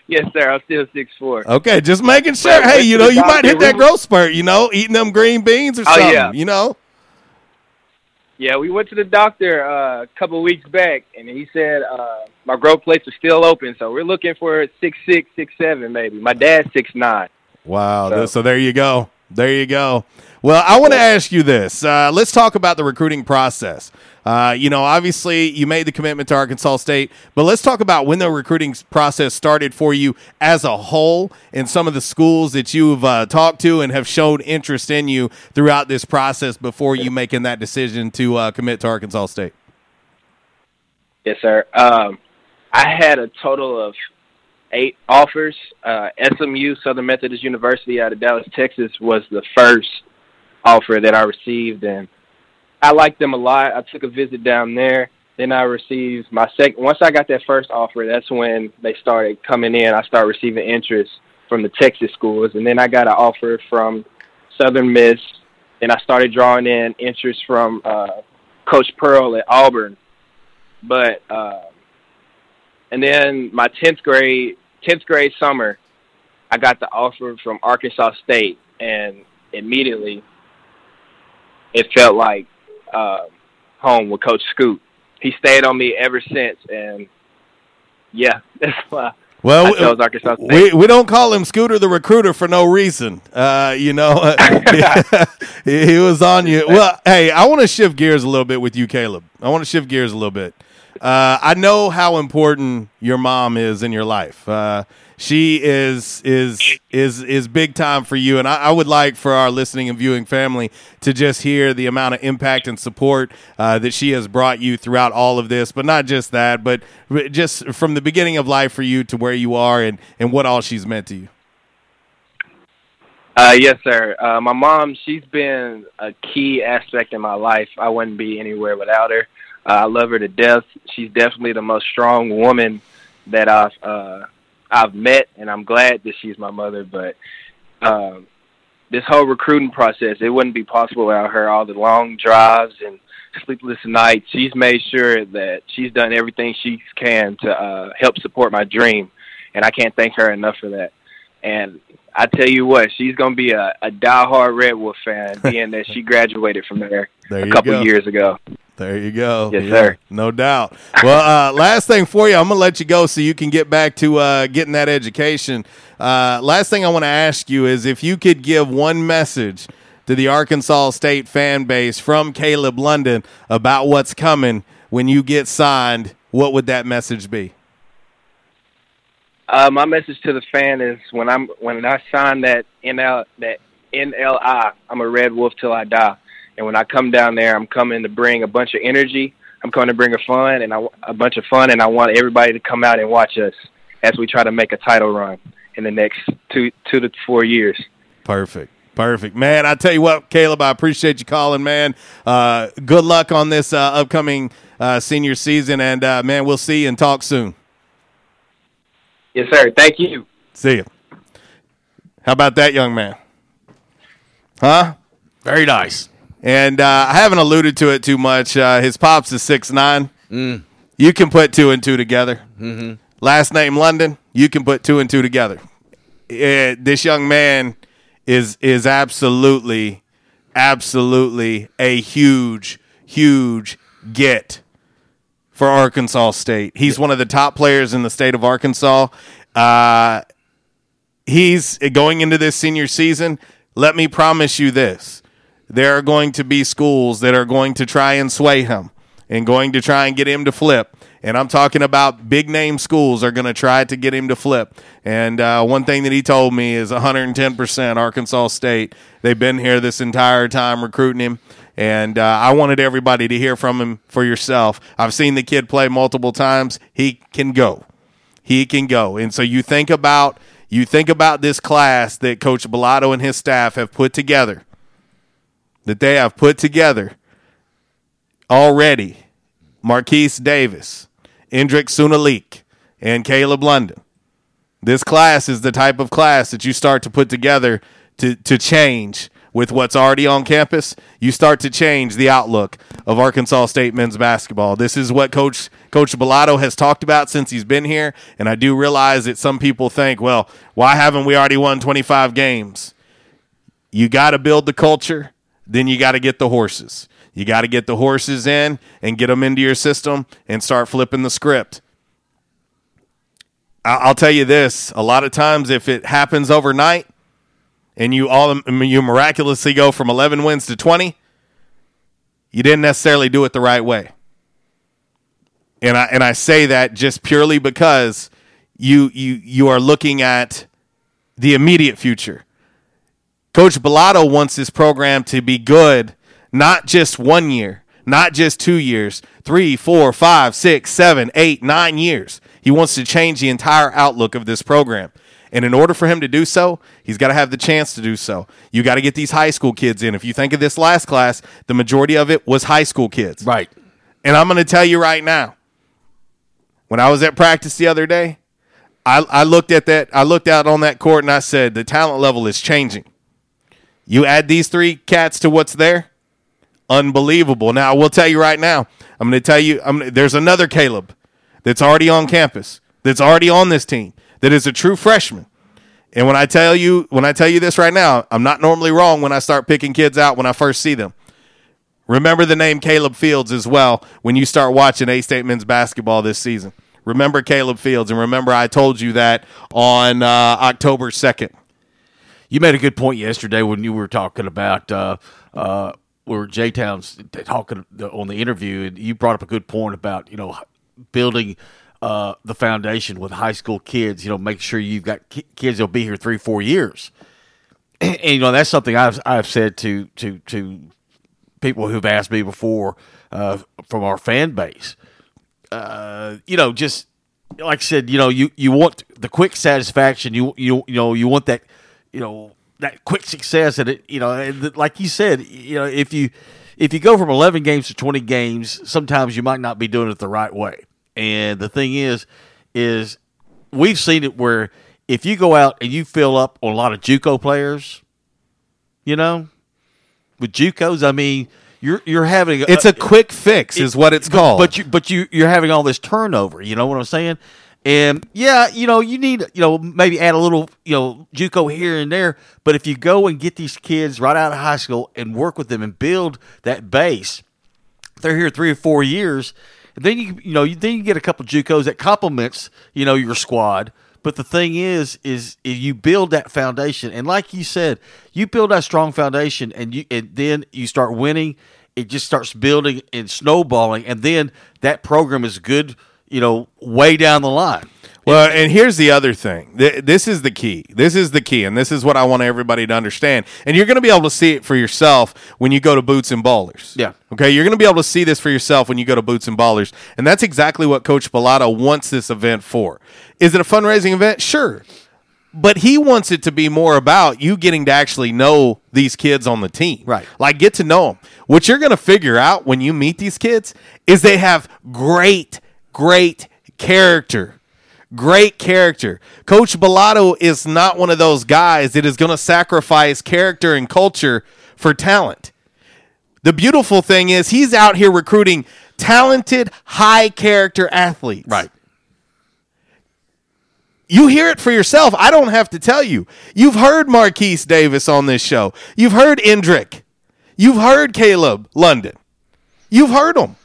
Yes, sir. I'm still six foot four. Okay, just making sure. Hey, you know, you might hit that growth spurt, you know, eating them green beans or something, oh, yeah. you know. Yeah, we went to the doctor uh, a couple weeks back, and he said uh, my growth plates are still open, so we're looking for six six, six seven maybe. My dad's six nine. Wow, so, so there you go. There you go. Well, I want to ask you this. Uh, let's talk about the recruiting process. Uh, you know, obviously you made the commitment to Arkansas State, but let's talk about when the recruiting process started for you as a whole and some of the schools that you've uh, talked to and have showed interest in you throughout this process before you making that decision to uh, commit to Arkansas State. Yes, sir. Um, I had a total of eight offers. Uh, S M U, Southern Methodist University out of Dallas, Texas, was the first offer that I received, and I liked them a lot. I took a visit down there. Then I received my second. Once I got that first offer, that's when they started coming in. I started receiving interest from the Texas schools, and then I got an offer from Southern Miss, and I started drawing in interest from uh, Coach Pearl at Auburn. But uh, and then my tenth grade, tenth grade summer, I got the offer from Arkansas State, and immediately it felt like Uh, home with Coach Scoot. He stayed on me ever since, and yeah, that's why. Well, I chose Arkansas State. We, we don't call him Scooter the Recruiter for no reason. Uh, you know, he, he was on you. Well, hey, I want to shift gears a little bit with you, Caleb. I want to shift gears a little bit. Uh, I know how important your mom is in your life. Uh, she is is is is big time for you, and I, I would like for our listening and viewing family to just hear the amount of impact and support uh, that she has brought you throughout all of this, but not just that, but just from the beginning of life for you to where you are and, and what all she's meant to you. Uh, yes, sir. Uh, my mom, she's been a key aspect in my life. I wouldn't be anywhere without her. Uh, I love her to death. She's definitely the most strong woman that I've uh, I've met, and I'm glad that she's my mother. But uh, this whole recruiting process, it wouldn't be possible without her. All the long drives and sleepless nights, she's made sure that she's done everything she can to uh, help support my dream, and I can't thank her enough for that. And I tell you what, she's going to be a, a diehard Red Wolf fan, being that she graduated from there, there a couple go. years ago. There you go. Yes, yeah, sir. No doubt. Well, uh, last thing for you, I'm going to let you go so you can get back to uh, getting that education. Uh, last thing I want to ask you is if you could give one message to the Arkansas State fan base from Caleb London about what's coming when you get signed, what would that message be? Uh, my message to the fan is when I'm when I sign that N L that N L I, I'm a Red Wolf till I die. And when I come down there, I'm coming to bring a bunch of energy. I'm coming to bring a fun and I, a bunch of fun, and I want everybody to come out and watch us as we try to make a title run in the next two two to four years. Perfect. Perfect. Man, I tell you what, Caleb, I appreciate you calling, man. Uh, good luck on this uh, upcoming uh, senior season, and, uh, man, we'll see you and talk soon. Yes, sir. Thank you. See you. How about that, young man? Huh? Very nice. And uh, I haven't alluded to it too much. Uh, his pops is six nine. Mm. You can put two and two together. Mm-hmm. Last name London, you can put two and two together. It, this young man is is absolutely, absolutely a huge, huge get for Arkansas State. He's one of the top players in the state of Arkansas. Uh, he's going into this senior season. Let me promise you this. There are going to be schools that are going to try and sway him and going to try and get him to flip. And I'm talking about big-name schools are going to try to get him to flip. And uh, one thing that he told me is one hundred ten percent Arkansas State. They've been here this entire time recruiting him. And uh, I wanted everybody to hear from him for yourself. I've seen the kid play multiple times. He can go. He can go. And so you think about you think about this class that Coach Bilotto and his staff have put together. that they have put together already, Marquise Davis, Endrick Sunalik, and Caleb London. This class is the type of class that you start to put together to, to change with what's already on campus. You start to change the outlook of Arkansas State men's basketball. This is what Coach Coach Bilotto has talked about since he's been here, and I do realize that some people think, well, why haven't we already won twenty-five games? You got to build the culture. Then you got to get the horses. You got to get the horses in and get them into your system and start flipping the script. I'll tell you this. A lot of times if it happens overnight, and you all you miraculously go from eleven wins to twenty, you didn't necessarily do it the right way. And I and I say that just purely because you you you are looking at the immediate future. Coach Bilotto wants his program to be good, not just one year, not just two years, three, four, five, six, seven, eight, nine years. He wants to change the entire outlook of this program. And in order for him to do so, he's got to have the chance to do so. You got to get these high school kids in. If you think of this last class, the majority of it was high school kids. Right. And I'm going to tell you right now, when I was at practice the other day, I, I looked at that. I looked out on that court and I said, the talent level is changing. You add these three cats to what's there, unbelievable. Now, I will tell you right now, I'm going to tell you, I'm, there's another Caleb that's already on campus, that's already on this team, that is a true freshman. And when I tell you, when I tell you this right now, I'm not normally wrong when I start picking kids out when I first see them. Remember the name Caleb Fields as well when you start watching A-State men's basketball this season. Remember Caleb Fields, and remember I told you that on uh, October second. You made a good point yesterday when you were talking about uh, uh, where J-Town's talking on the interview, and you brought up a good point about, you know, building uh, the foundation with high school kids. You know, make sure you've got ki- kids that'll be here three, four years, and, and you know that's something I've I've said to to to people who've asked me before uh, from our fan base. Uh, you know, just like I said, you know, you, you want the quick satisfaction. You you you know you want that. You know, that quick success, and it, you know, like you said, you know, if you if you go from eleven games to twenty games, sometimes you might not be doing it the right way. And the thing is, is we've seen it where if you go out and you fill up on a lot of JUCO players, you know, with JUCOs, I mean, you're you're having a, it's a quick fix, it, is what it's but, called. But you but you you're having all this turnover. You know what I'm saying? And, yeah, you know, you need, you know, maybe add a little, you know, JUCO here and there. But if you go and get these kids right out of high school and work with them and build that base, they're here three or four years, and then, you you know, you, then you get a couple JUCOs that complements, you know, your squad. But the thing is, is you build that foundation. And like you said, you build that strong foundation, and you and then you start winning. It just starts building and snowballing. And then that program is good, you know, way down the line. Well, and here's the other thing. This is the key. This is the key, and this is what I want everybody to understand. And you're going to be able to see it for yourself when you go to Boots and Ballers. Yeah. Okay, you're going to be able to see this for yourself when you go to Boots and Ballers, and that's exactly what Coach Bilotto wants this event for. Is it a fundraising event? Sure. But he wants it to be more about you getting to actually know these kids on the team. Right. Like, get to know them. What you're going to figure out when you meet these kids is they have great Great character. Great character. Coach Bilotto is not one of those guys that is going to sacrifice character and culture for talent. The beautiful thing is he's out here recruiting talented, high-character athletes. Right. You hear it for yourself. I don't have to tell you. You've heard Marquise Davis on this show. You've heard Endrick. You've heard Caleb London. You've heard them.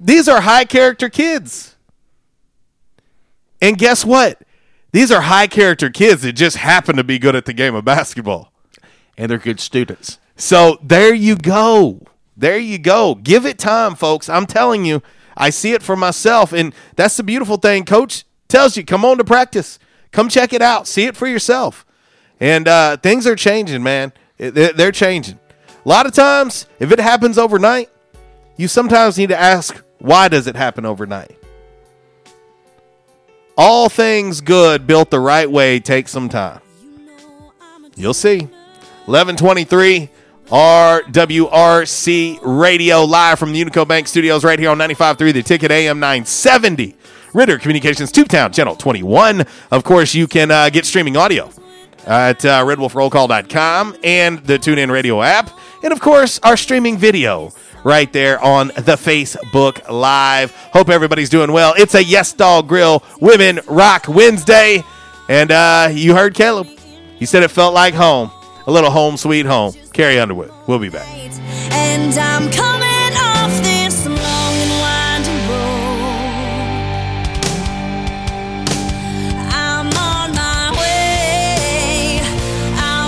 These are high-character kids. And guess what? These are high-character kids that just happen to be good at the game of basketball. And they're good students. So there you go. There you go. Give it time, folks. I'm telling you, I see it for myself. And that's the beautiful thing. Coach tells you, come on to practice. Come check it out. See it for yourself. And uh, things are changing, man. They're changing. A lot of times, if it happens overnight, you sometimes need to ask, why does it happen overnight? All things good built the right way take some time. You'll see. eleven twenty-three R W R C Radio, live from the Unico Bank Studios right here on ninety-five point three The Ticket, A M nine seventy. Ritter Communications, TubeTown, Channel twenty-one. Of course, you can uh, get streaming audio at uh, red wolf roll call dot com and the TuneIn Radio app. And, of course, our streaming video right there on the Facebook Live. Hope everybody's doing well. It's a Yes Dog Grill Women Rock Wednesday. And uh, you heard Caleb. He said it felt like home. A little home sweet home. Carrie Underwood. We'll be back. And I'm coming off this long and winding road. I'm on my way. I'm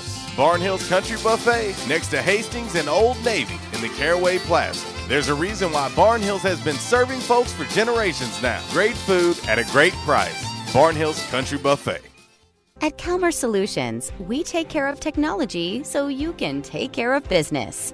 Barnhill's Country Buffet, next to Hastings and Old Navy in the Caraway Plaza. There's a reason why Barnhill's has been serving folks for generations now. Great food at a great price. Barnhill's Country Buffet. At Calmer Solutions, we take care of technology so you can take care of business.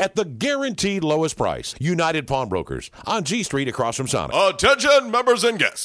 at the guaranteed lowest price. United Pawn Brokers on G Street across from Sonic. Attention, members and guests.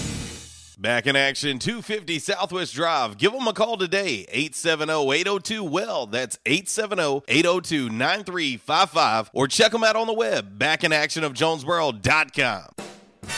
Back in Action, two fifty Southwest Drive. Give them a call today, eight seven zero, eight zero two, W E L L. That's eight seven zero, eight zero two, nine three five five. Or check them out on the web, back in action of jonesboro dot com.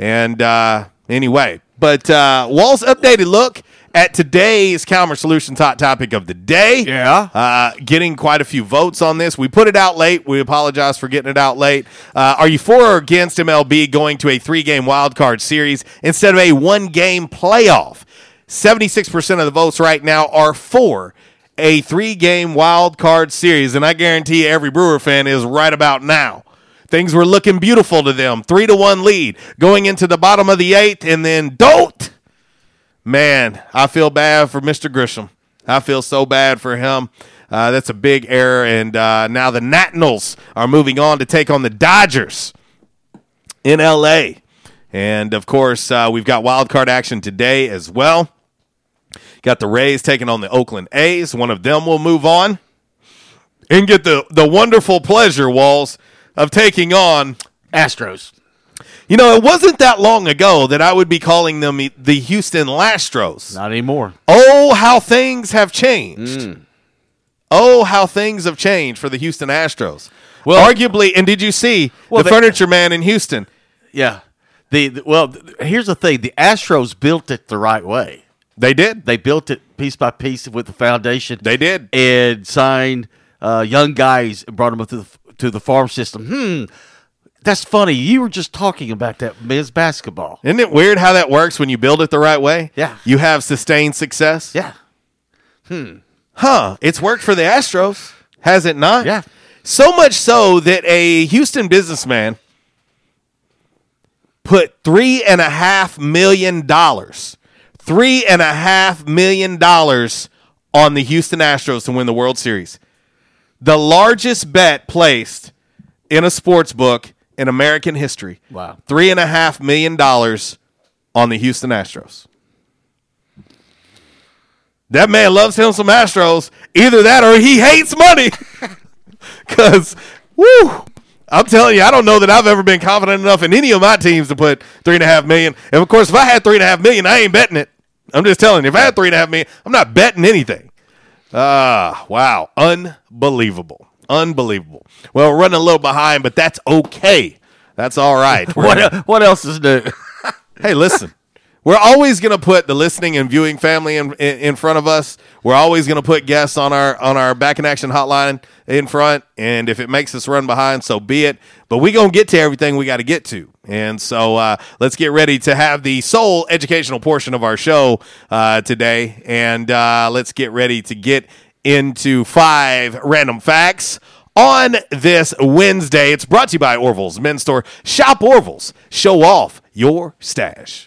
And uh, anyway, But uh, Walt's updated look at today's Calmer Solutions Hot Topic of the Day. Yeah. Uh, getting quite a few votes on this. We put it out late. We apologize for getting it out late. Uh, are you for or against M L B going to a three-game wild card series instead of a one-game playoff? seventy-six percent of the votes right now are for a three-game wild card series, and I guarantee you every Brewer fan is right about now. Things were looking beautiful to them. Three to one lead going into the bottom of the eighth, and then don't. Man, I feel bad for Mister Grisham. I feel so bad for him. Uh, that's a big error, and uh, now the Nationals are moving on to take on the Dodgers in L A And, of course, uh, we've got wild card action today as well. Got the Rays taking on the Oakland A's. One of them will move on and get the, the wonderful pleasure, Walls, of taking on Astros. You know, it wasn't that long ago that I would be calling them the Houston Astros. Not anymore. Oh, how things have changed. Mm. Oh, how things have changed for the Houston Astros. Well, arguably, and did you see well, the they, furniture man in Houston? Yeah. The, the Well, th- here's the thing. The Astros built it the right way. They did. They built it piece by piece with the foundation. They did. And signed uh, young guys and brought them up to the to the farm system. Hmm. That's funny. You were just talking about that men's basketball. Isn't it weird how that works when you build it the right way? Yeah. You have sustained success? Yeah. Hmm. Huh. It's worked for the Astros, has it not? Yeah. So much so that a Houston businessman put three and a half million dollars, three and a half million dollars on the Houston Astros to win the World Series. The largest bet placed in a sports book in American history. Wow. Three and a half million dollars on the Houston Astros. That man loves him some Astros. Either that or he hates money. Because, woo, I'm telling you, I don't know that I've ever been confident enough in any of my teams to put three and a half million. And, of course, if I had three and a half million, I ain't betting it. I'm just telling you, if I had three and a half million, I'm not betting anything. Ah, wow. Unbelievable. Unbelievable. Well, we're running a little behind, but that's okay. That's all right. what, el- what else is new? Hey, listen. We're always going to put the listening and viewing family in, in in front of us. We're always going to put guests on our on our Back in Action hotline in front, and if it makes us run behind, so be it. But we're going to get to everything we got to get to. And so uh, let's get ready to have the sole educational portion of our show uh, today, and uh, let's get ready to get into five random facts. On this Wednesday, it's brought to you by Orville's Men's Store. Shop Orville's. Show off your stash.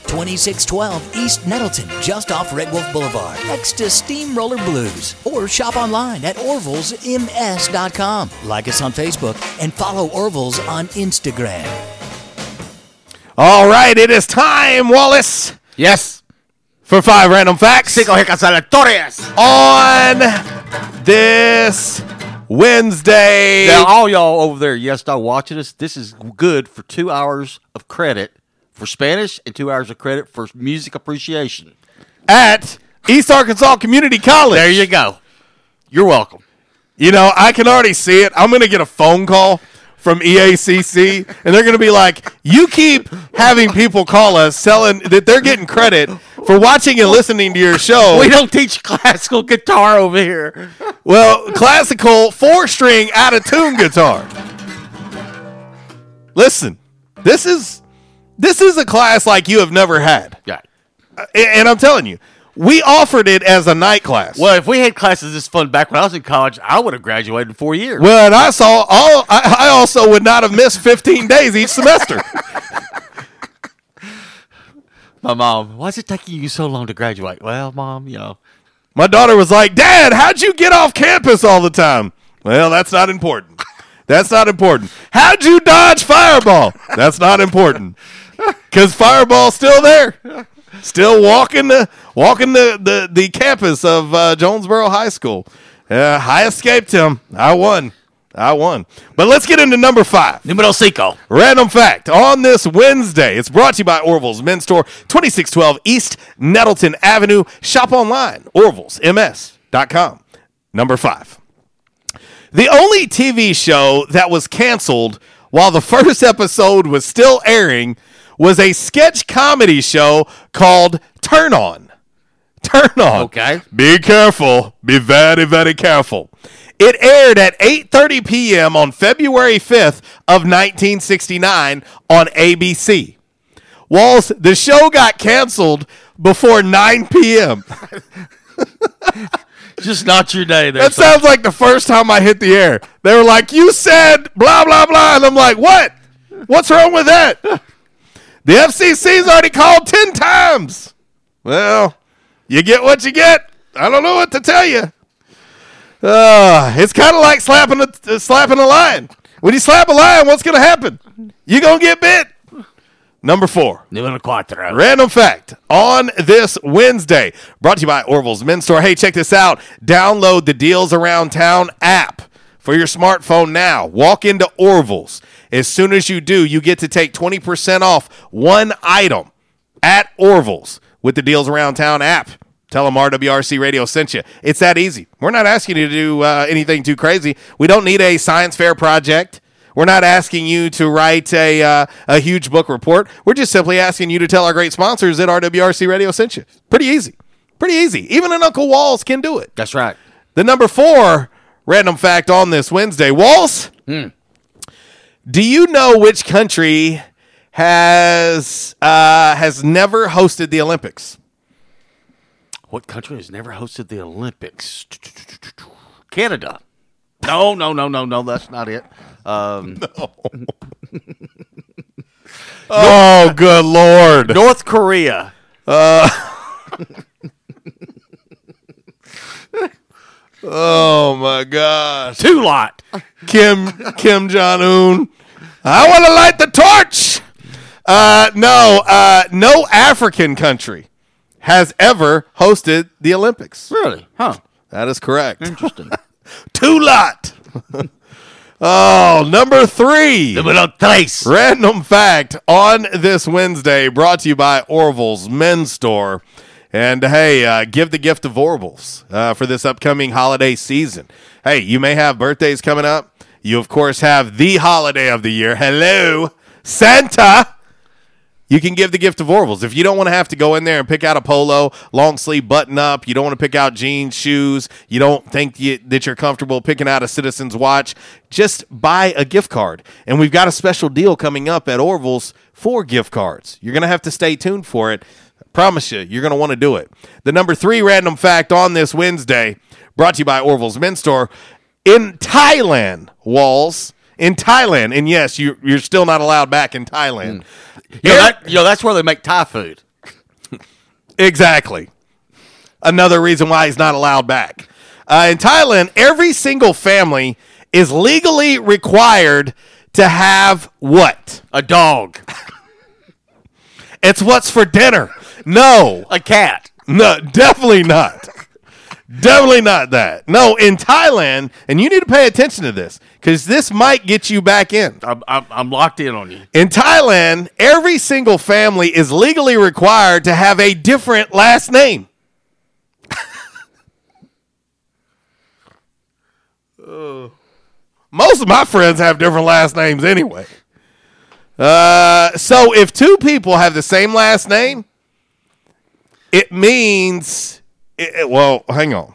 twenty-six twelve East Nettleton, just off Red Wolf Boulevard, next to Steamroller Blues. Or shop online at orvils m s dot com. Like us on Facebook and follow Orville's on Instagram. All right, it is time, Wallace. Yes. For five random facts. Cinco recasatorias. On this Wednesday. Now, all y'all over there, yes, y'all watching us, this is good for two hours of credit for Spanish and two hours of credit for music appreciation at East Arkansas Community College. There you go. You're welcome. You know, I can already see it. I'm going to get a phone call from E A C C, and they're going to be like, you keep having people call us selling that they're getting credit for watching and listening to your show. We don't teach classical guitar over here. Well, classical four-string out-of-tune guitar. Listen, this is... This is a class like you have never had. Yeah. Uh, and, and I'm telling you, we offered it as a night class. Well, if we had classes this fun back when I was in college, I would have graduated in four years. Well, and I saw all. I, I also would not have missed fifteen days each semester. My mom, why is it taking you so long to graduate? Well, Mom, you know. My daughter was like, Dad, how'd you get off campus all the time? Well, that's not important. That's not important. How'd you dodge Fireball? That's not important. Because Fireball's still there. Still walking the walking the, the, the campus of uh, Jonesboro High School. Uh, I escaped him. I won. I won. But let's get into number five. Numero cinco. Random fact. On this Wednesday, it's brought to you by Orville's Men's Store, twenty-six twelve East Nettleton Avenue. Shop online, orvils m s dot com. Number five. The only T V show that was canceled while the first episode was still airing was a sketch comedy show called Turn On. Turn On. Okay. Be careful. Be very, very careful. It aired at eight thirty p.m. on February fifth of nineteen sixty-nine on A B C. Walls, the show got canceled before nine p.m. Just not your day there. That so. Sounds like the first time I hit the air. They were like, you said blah, blah, blah. And I'm like, what? What's wrong with that? The F C C's already called ten times. Well, you get what you get. I don't know what to tell you. Uh, it's kind of like slapping a, uh, slapping a lion. When you slap a lion, what's going to happen? You're going to get bit. Number four. Numero cuatro. Random fact on this Wednesday. Brought to you by Orville's Men's Store. Hey, check this out. Download the Deals Around Town app for your smartphone now. Walk into Orville's. As soon as you do, you get to take twenty percent off one item at Orville's with the Deals Around Town app. Tell them R W R C Radio sent you. It's that easy. We're not asking you to do uh, anything too crazy. We don't need a science fair project. We're not asking you to write a uh, a huge book report. We're just simply asking you to tell our great sponsors that R W R C Radio sent you. Pretty easy. Pretty easy. Even an Uncle Walls can do it. That's right. The number four random fact on this Wednesday. Walls? Hmm. Do you know which country has uh, has never hosted the Olympics? What country has never hosted the Olympics? Canada. No, no, no, no, no. That's not it. Um, no. Oh, good Lord. North Korea. Uh, oh, my gosh. Two lot. Kim Kim Jong-un. I want to light the torch. Uh, no, uh, no African country has ever hosted the Olympics. Really? Huh. That is correct. Interesting. Two lot. Oh, number three. Numero tres. Random fact on this Wednesday, brought to you by Orville's Men's Store. And, hey, uh, give the gift of Orville's uh, for this upcoming holiday season. Hey, you may have birthdays coming up. You, of course, have the holiday of the year. Hello, Santa. you can give the gift of Orville's. If you don't want to have to go in there and pick out a polo, long sleeve button up, you don't want to pick out jeans, shoes, you don't think you, that you're comfortable picking out a Citizen's watch, just buy a gift card. And we've got a special deal coming up at Orville's for gift cards. You're going to have to stay tuned for it. I promise you, you're going to want to do it. The number three random fact on this Wednesday, brought to you by Orville's Men's Store. In Thailand, Walls... In Thailand, and yes, you, you're still not allowed back in Thailand. Mm. Yo, that, yo, that's where they make Thai food. Exactly. Another reason why he's not allowed back. Uh, in Thailand, every single family is legally required to have what? A dog. It's what's for dinner. No. A cat. No, definitely not. Definitely not that. No, in Thailand, and you need to pay attention to this, because this might get you back in. I'm, I'm, I'm locked in on you. In Thailand, every single family is legally required to have a different last name. uh, Most of my friends have different last names anyway. Uh, so if two people have the same last name, it means... It, it, well, hang on.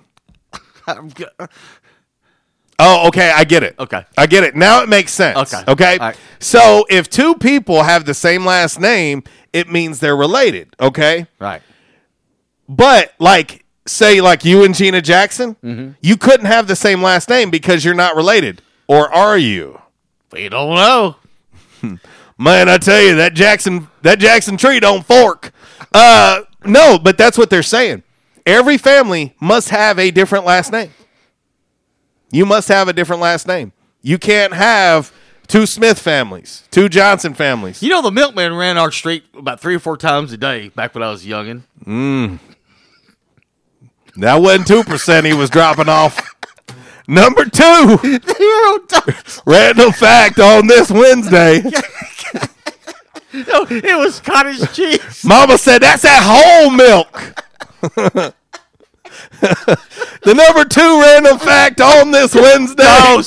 Oh, okay. I get it. Okay. I get it. Now it makes sense. Okay. Okay. Right. So if two people have the same last name, it means they're related. Okay. Right. But like, say like you and Gina Jackson, mm-hmm. you couldn't have the same last name because you're not related. Or are you? We don't know. Man, I tell you that Jackson, that Jackson tree don't fork. Uh, no, but that's what they're saying. Every family must have a different last name. You must have a different last name. You can't have two Smith families, two Johnson families. You know, the milkman ran our street about three or four times a day back when I was youngin'. Mm. That wasn't two percent he was dropping off. Number two. Random fact on this Wednesday. No, it was cottage cheese. Mama said, that's that whole milk. The number two random fact on this Wednesday, no.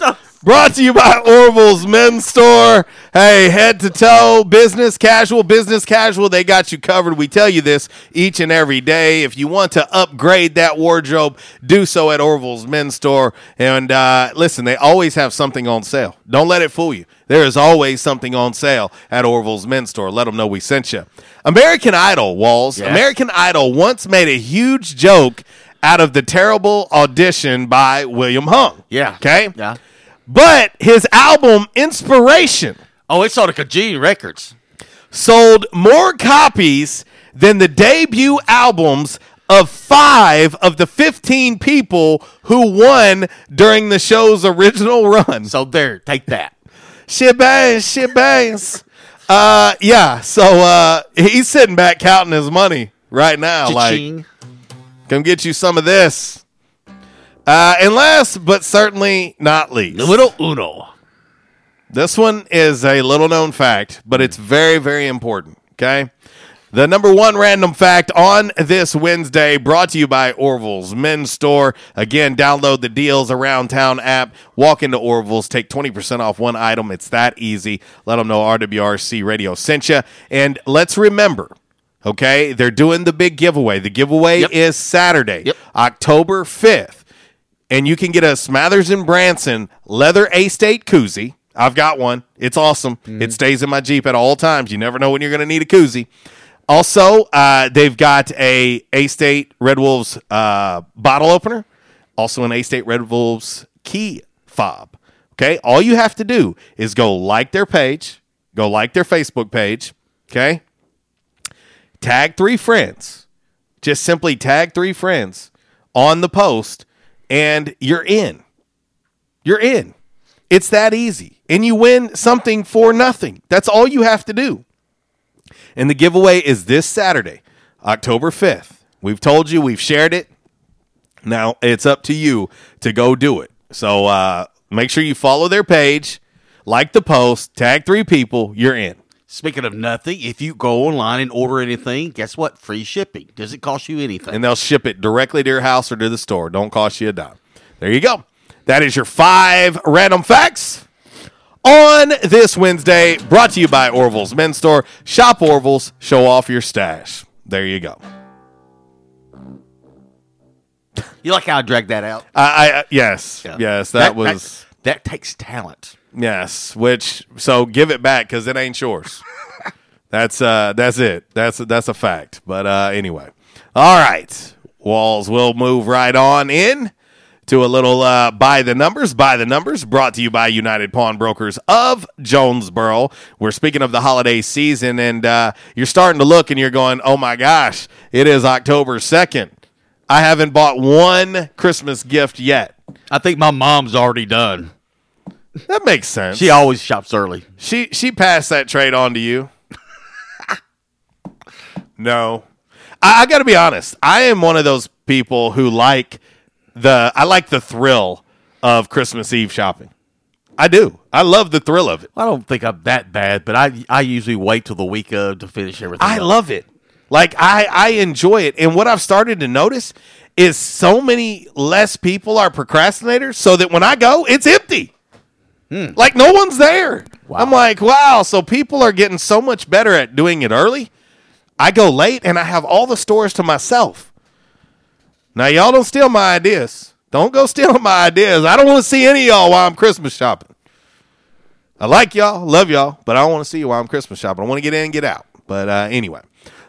No. Brought to you by Orville's Men's Store. Hey, head to toe, business casual, business casual, they got you covered. We tell you this each and every day. If you want to upgrade that wardrobe, do so at Orville's Men's Store. And uh, listen, they always have something on sale. Don't let it fool you. There is always something on sale at Orville's Men's Store. Let them know we sent you. American Idol, Walls. Yeah. American Idol once made a huge joke out of the terrible audition by William Hung. Yeah. Okay? Yeah. But his album, Inspiration. Oh, it's on the Cajun Records. Sold more copies than the debut albums of five of the fifteen people who won during the show's original run. So there, take that. Shit bangs, shit bangs. Uh, yeah, so uh, he's sitting back counting his money right now. Cha-ching. Like, come get you some of this. Uh, and last but certainly not least. The little uno. This one is a little known fact, but it's very, very important. Okay. The number one random fact on this Wednesday, brought to you by Orville's Men's Store. Again, download the Deals Around Town app. Walk into Orville's. Take twenty percent off one item. It's that easy. Let them know R W R C Radio sent you. And let's remember, okay, they're doing the big giveaway. The giveaway yep. is Saturday, yep. October fifth. And you can get a Smathers and Branson leather A-State koozie. I've got one. It's awesome. Mm-hmm. It stays in my Jeep at all times. You never know when you're going to need a koozie. Also, uh, they've got a A-State Red Wolves uh, bottle opener, also an A-State Red Wolves key fob. Okay, all you have to do is go like their page, go like their Facebook page, okay? Tag three friends. Just simply tag three friends on the post, and you're in. You're in. It's that easy. And you win something for nothing. That's all you have to do. And the giveaway is this Saturday, October fifth. We've told you. We've shared it. Now, it's up to you to go do it. So uh, make sure you follow their page, like the post, tag three people, you're in. Speaking of nothing, if you go online and order anything, guess what? Free shipping. Doesn't cost you anything. And they'll ship it directly to your house or to the store. Don't cost you a dime. There you go. That is your five random facts on this Wednesday, brought to you by Orville's Men's Store. Shop Orville's, show off your stash. There you go. You like how I dragged that out? I, I yes, yeah. yes, that, that was that, that takes talent. Yes, which so give it back because it ain't yours. That's uh, that's it. That's that's a fact. But uh, anyway, all right, Walls. We'll move right on in to a little uh, by the numbers. By the numbers, brought to you by United Pawn Brokers of Jonesboro. We're speaking of the holiday season, and uh, you're starting to look, and you're going, "Oh my gosh, it is October second. I haven't bought one Christmas gift yet. I think my mom's already done." That makes sense. She always shops early. She she passed that trade on to you. No, I, I got to be honest. I am one of those people who like the I like the thrill of Christmas Eve shopping. I do. I love the thrill of it. I don't think I'm that bad, but I I usually wait till the week of to finish everything. I up. love it. Like I I enjoy it. And what I've started to notice is so many less people are procrastinators, so that when I go, it's empty. Hmm. Like no one's there. Wow. I'm like, wow. So people are getting so much better at doing it early. I go late, and I have all the stores to myself. Now, y'all don't steal my ideas. Don't go stealing my ideas. I don't want to see any of y'all while I'm Christmas shopping. I like y'all, love y'all, but I don't want to see you while I'm Christmas shopping. I want to get in and get out. But uh, anyway,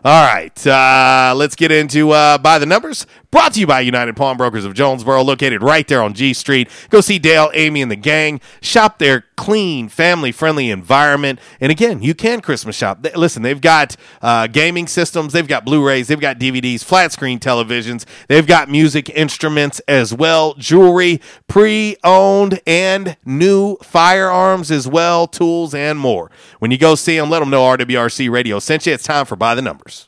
all right, uh, let's get into uh, By the Numbers, brought to you by United Pawn Brokers of Jonesboro, located right there on G Street. Go see Dale, Amy, and the gang. Shop their clean, family-friendly environment. And again, you can Christmas shop. They, listen, they've got uh, gaming systems. They've got Blu-rays. They've got D V Ds, flat-screen televisions. They've got music instruments as well, jewelry, pre-owned, and new firearms as well, tools, and more. When you go see them, let them know R W R C Radio sent you. It's time for By the Numbers.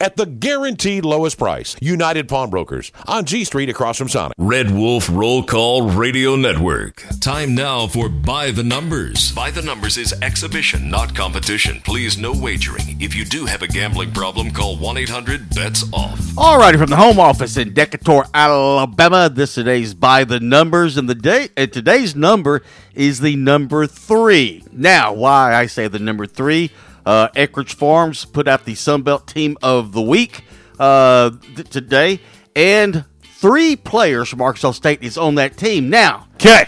at the guaranteed lowest price. United Pawn Brokers on G Street across from Sonic. Red Wolf Roll Call Radio Network. Time now for By the Numbers. By the Numbers is exhibition, not competition. Please, no wagering. If you do have a gambling problem, call one eight hundred bets off. All righty, from the home office in Decatur, Alabama, this is today's By the Numbers. And the day, uh, today's number is the number three. Now, why I say the number three, Uh, Eckridge Farms put out the Sunbelt Team of the Week uh, th- today, and three players from Arkansas State is on that team now. Okay,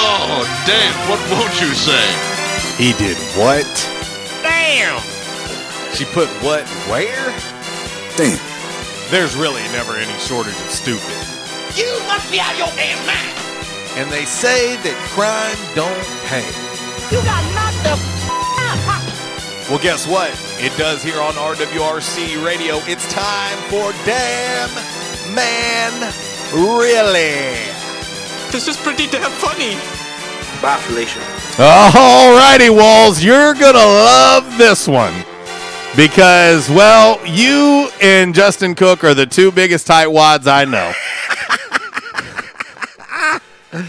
Oh, damn, what won't you say? He did what? Damn! She put what where? Damn. There's really never any shortage of stupid. You must be out of your damn mind! And they say that crime don't pay. You got knocked the f*** out. Well, guess what? It does here on R W R C Radio. It's time for Damn Man Really. This is pretty damn funny. Bye, Felicia. All righty, Walls. You're going to love this one because, well, you and Justin Cook are the two biggest tightwads I know.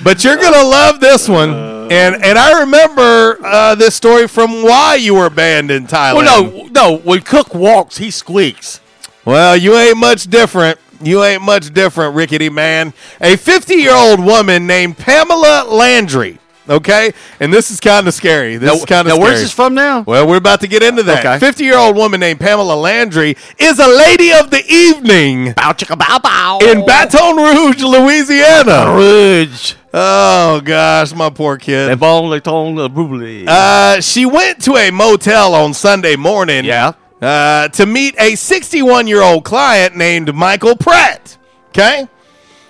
But you're going to love this one. And and I remember uh, this story from why you were banned in Thailand. Well, no, no. When Cook walks, he squeaks. Well, you ain't much different. You ain't much different, rickety man. A fifty-year-old woman named Pamela Landry, okay? And this is kind of scary. This now, is kind of scary. Now, where's this from now? Well, we're about to get into that. Okay. fifty-year-old woman named Pamela Landry is a lady of the evening. Bow, chicka, bow, bow. In Baton Rouge, Louisiana. Baton Rouge. Oh, gosh, my poor kid. Uh, she went to a motel on Sunday morning. Yeah. Uh, to meet a sixty-one-year-old client named Michael Pratt. Okay?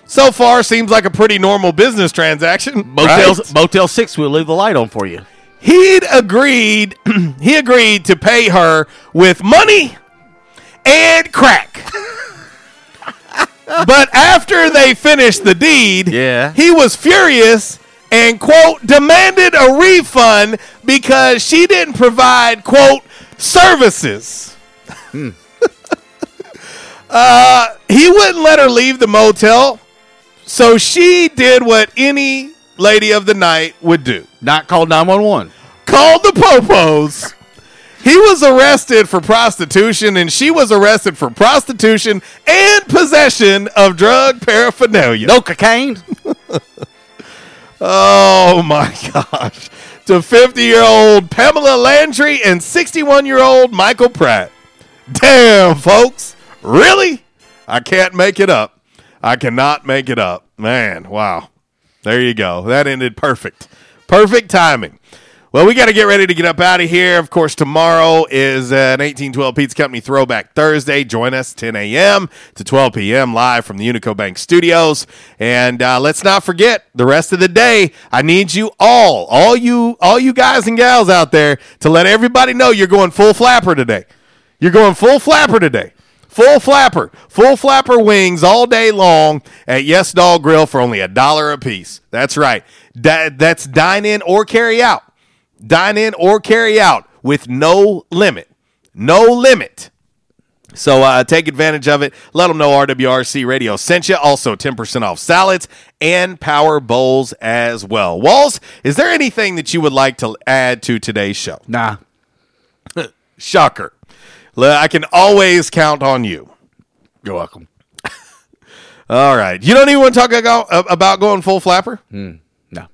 So far, seems like a pretty normal business transaction. Motel, right? Motel six will leave the light on for you. He'd agreed, he agreed to pay her with money and crack. But after they finished the deed, yeah. He was furious and, quote, demanded a refund because she didn't provide, quote, services. Hmm. uh, he wouldn't let her leave the motel, so she did what any lady of the night would do. Not call nine one one. Called the popos. He was arrested for prostitution, and she was arrested for prostitution and possession of drug paraphernalia. No cocaine. Oh, my gosh. To fifty-year-old Pamela Landry and sixty-one-year-old Michael Pratt. Damn, folks. Really? I can't make it up. I cannot make it up. Man, wow. There you go. That ended perfect. Perfect timing. Well, we got to get ready to get up out of here. Of course, tomorrow is an eighteen twelve Pizza Company Throwback Thursday. Join us ten a.m. to twelve p.m. live from the Unico Bank Studios. And uh, let's not forget, the rest of the day, I need you all, all you all you guys and gals out there, to let everybody know you're going full flapper today. You're going full flapper today. Full flapper, full flapper wings all day long at Yes Dog Grill for only a dollar a piece. That's right. D- that's dine in or carry out. Dine in or carry out with no limit. No limit. So uh, take advantage of it. Let them know R W R C Radio sent you. Also, ten percent off salads and power bowls as well. Walls, is there anything that you would like to add to today's show? Nah. Shocker. I can always count on you. You're welcome. All right. You don't even want to talk about going full flapper? Mm, no. All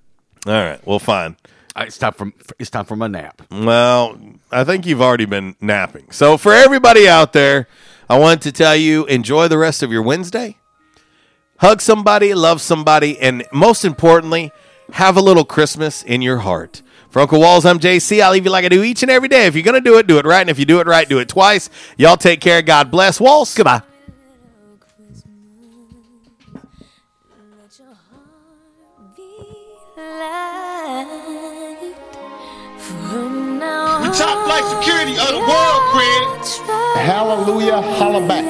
right. Well, fine. It's time for it's time for my nap. Well, I think you've already been napping. So for everybody out there, I want to tell you, enjoy the rest of your Wednesday. Hug somebody, love somebody, and most importantly, have a little Christmas in your heart. For Uncle Walls, I'm J C. I'll leave you like I do each and every day. If you're going to do it, do it right. And if you do it right, do it twice. Y'all take care. God bless. Walls, goodbye. We top flight security of the world, Craig. Hallelujah, holla back.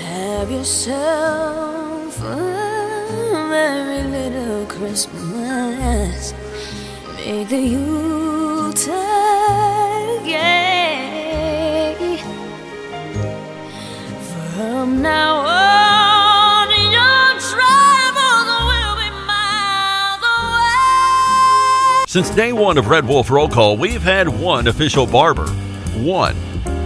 Have yourself a merry little Christmas. Make the Yuletide gay. From now on, since day one of Red Wolf Roll Call, we've had one official barber. One.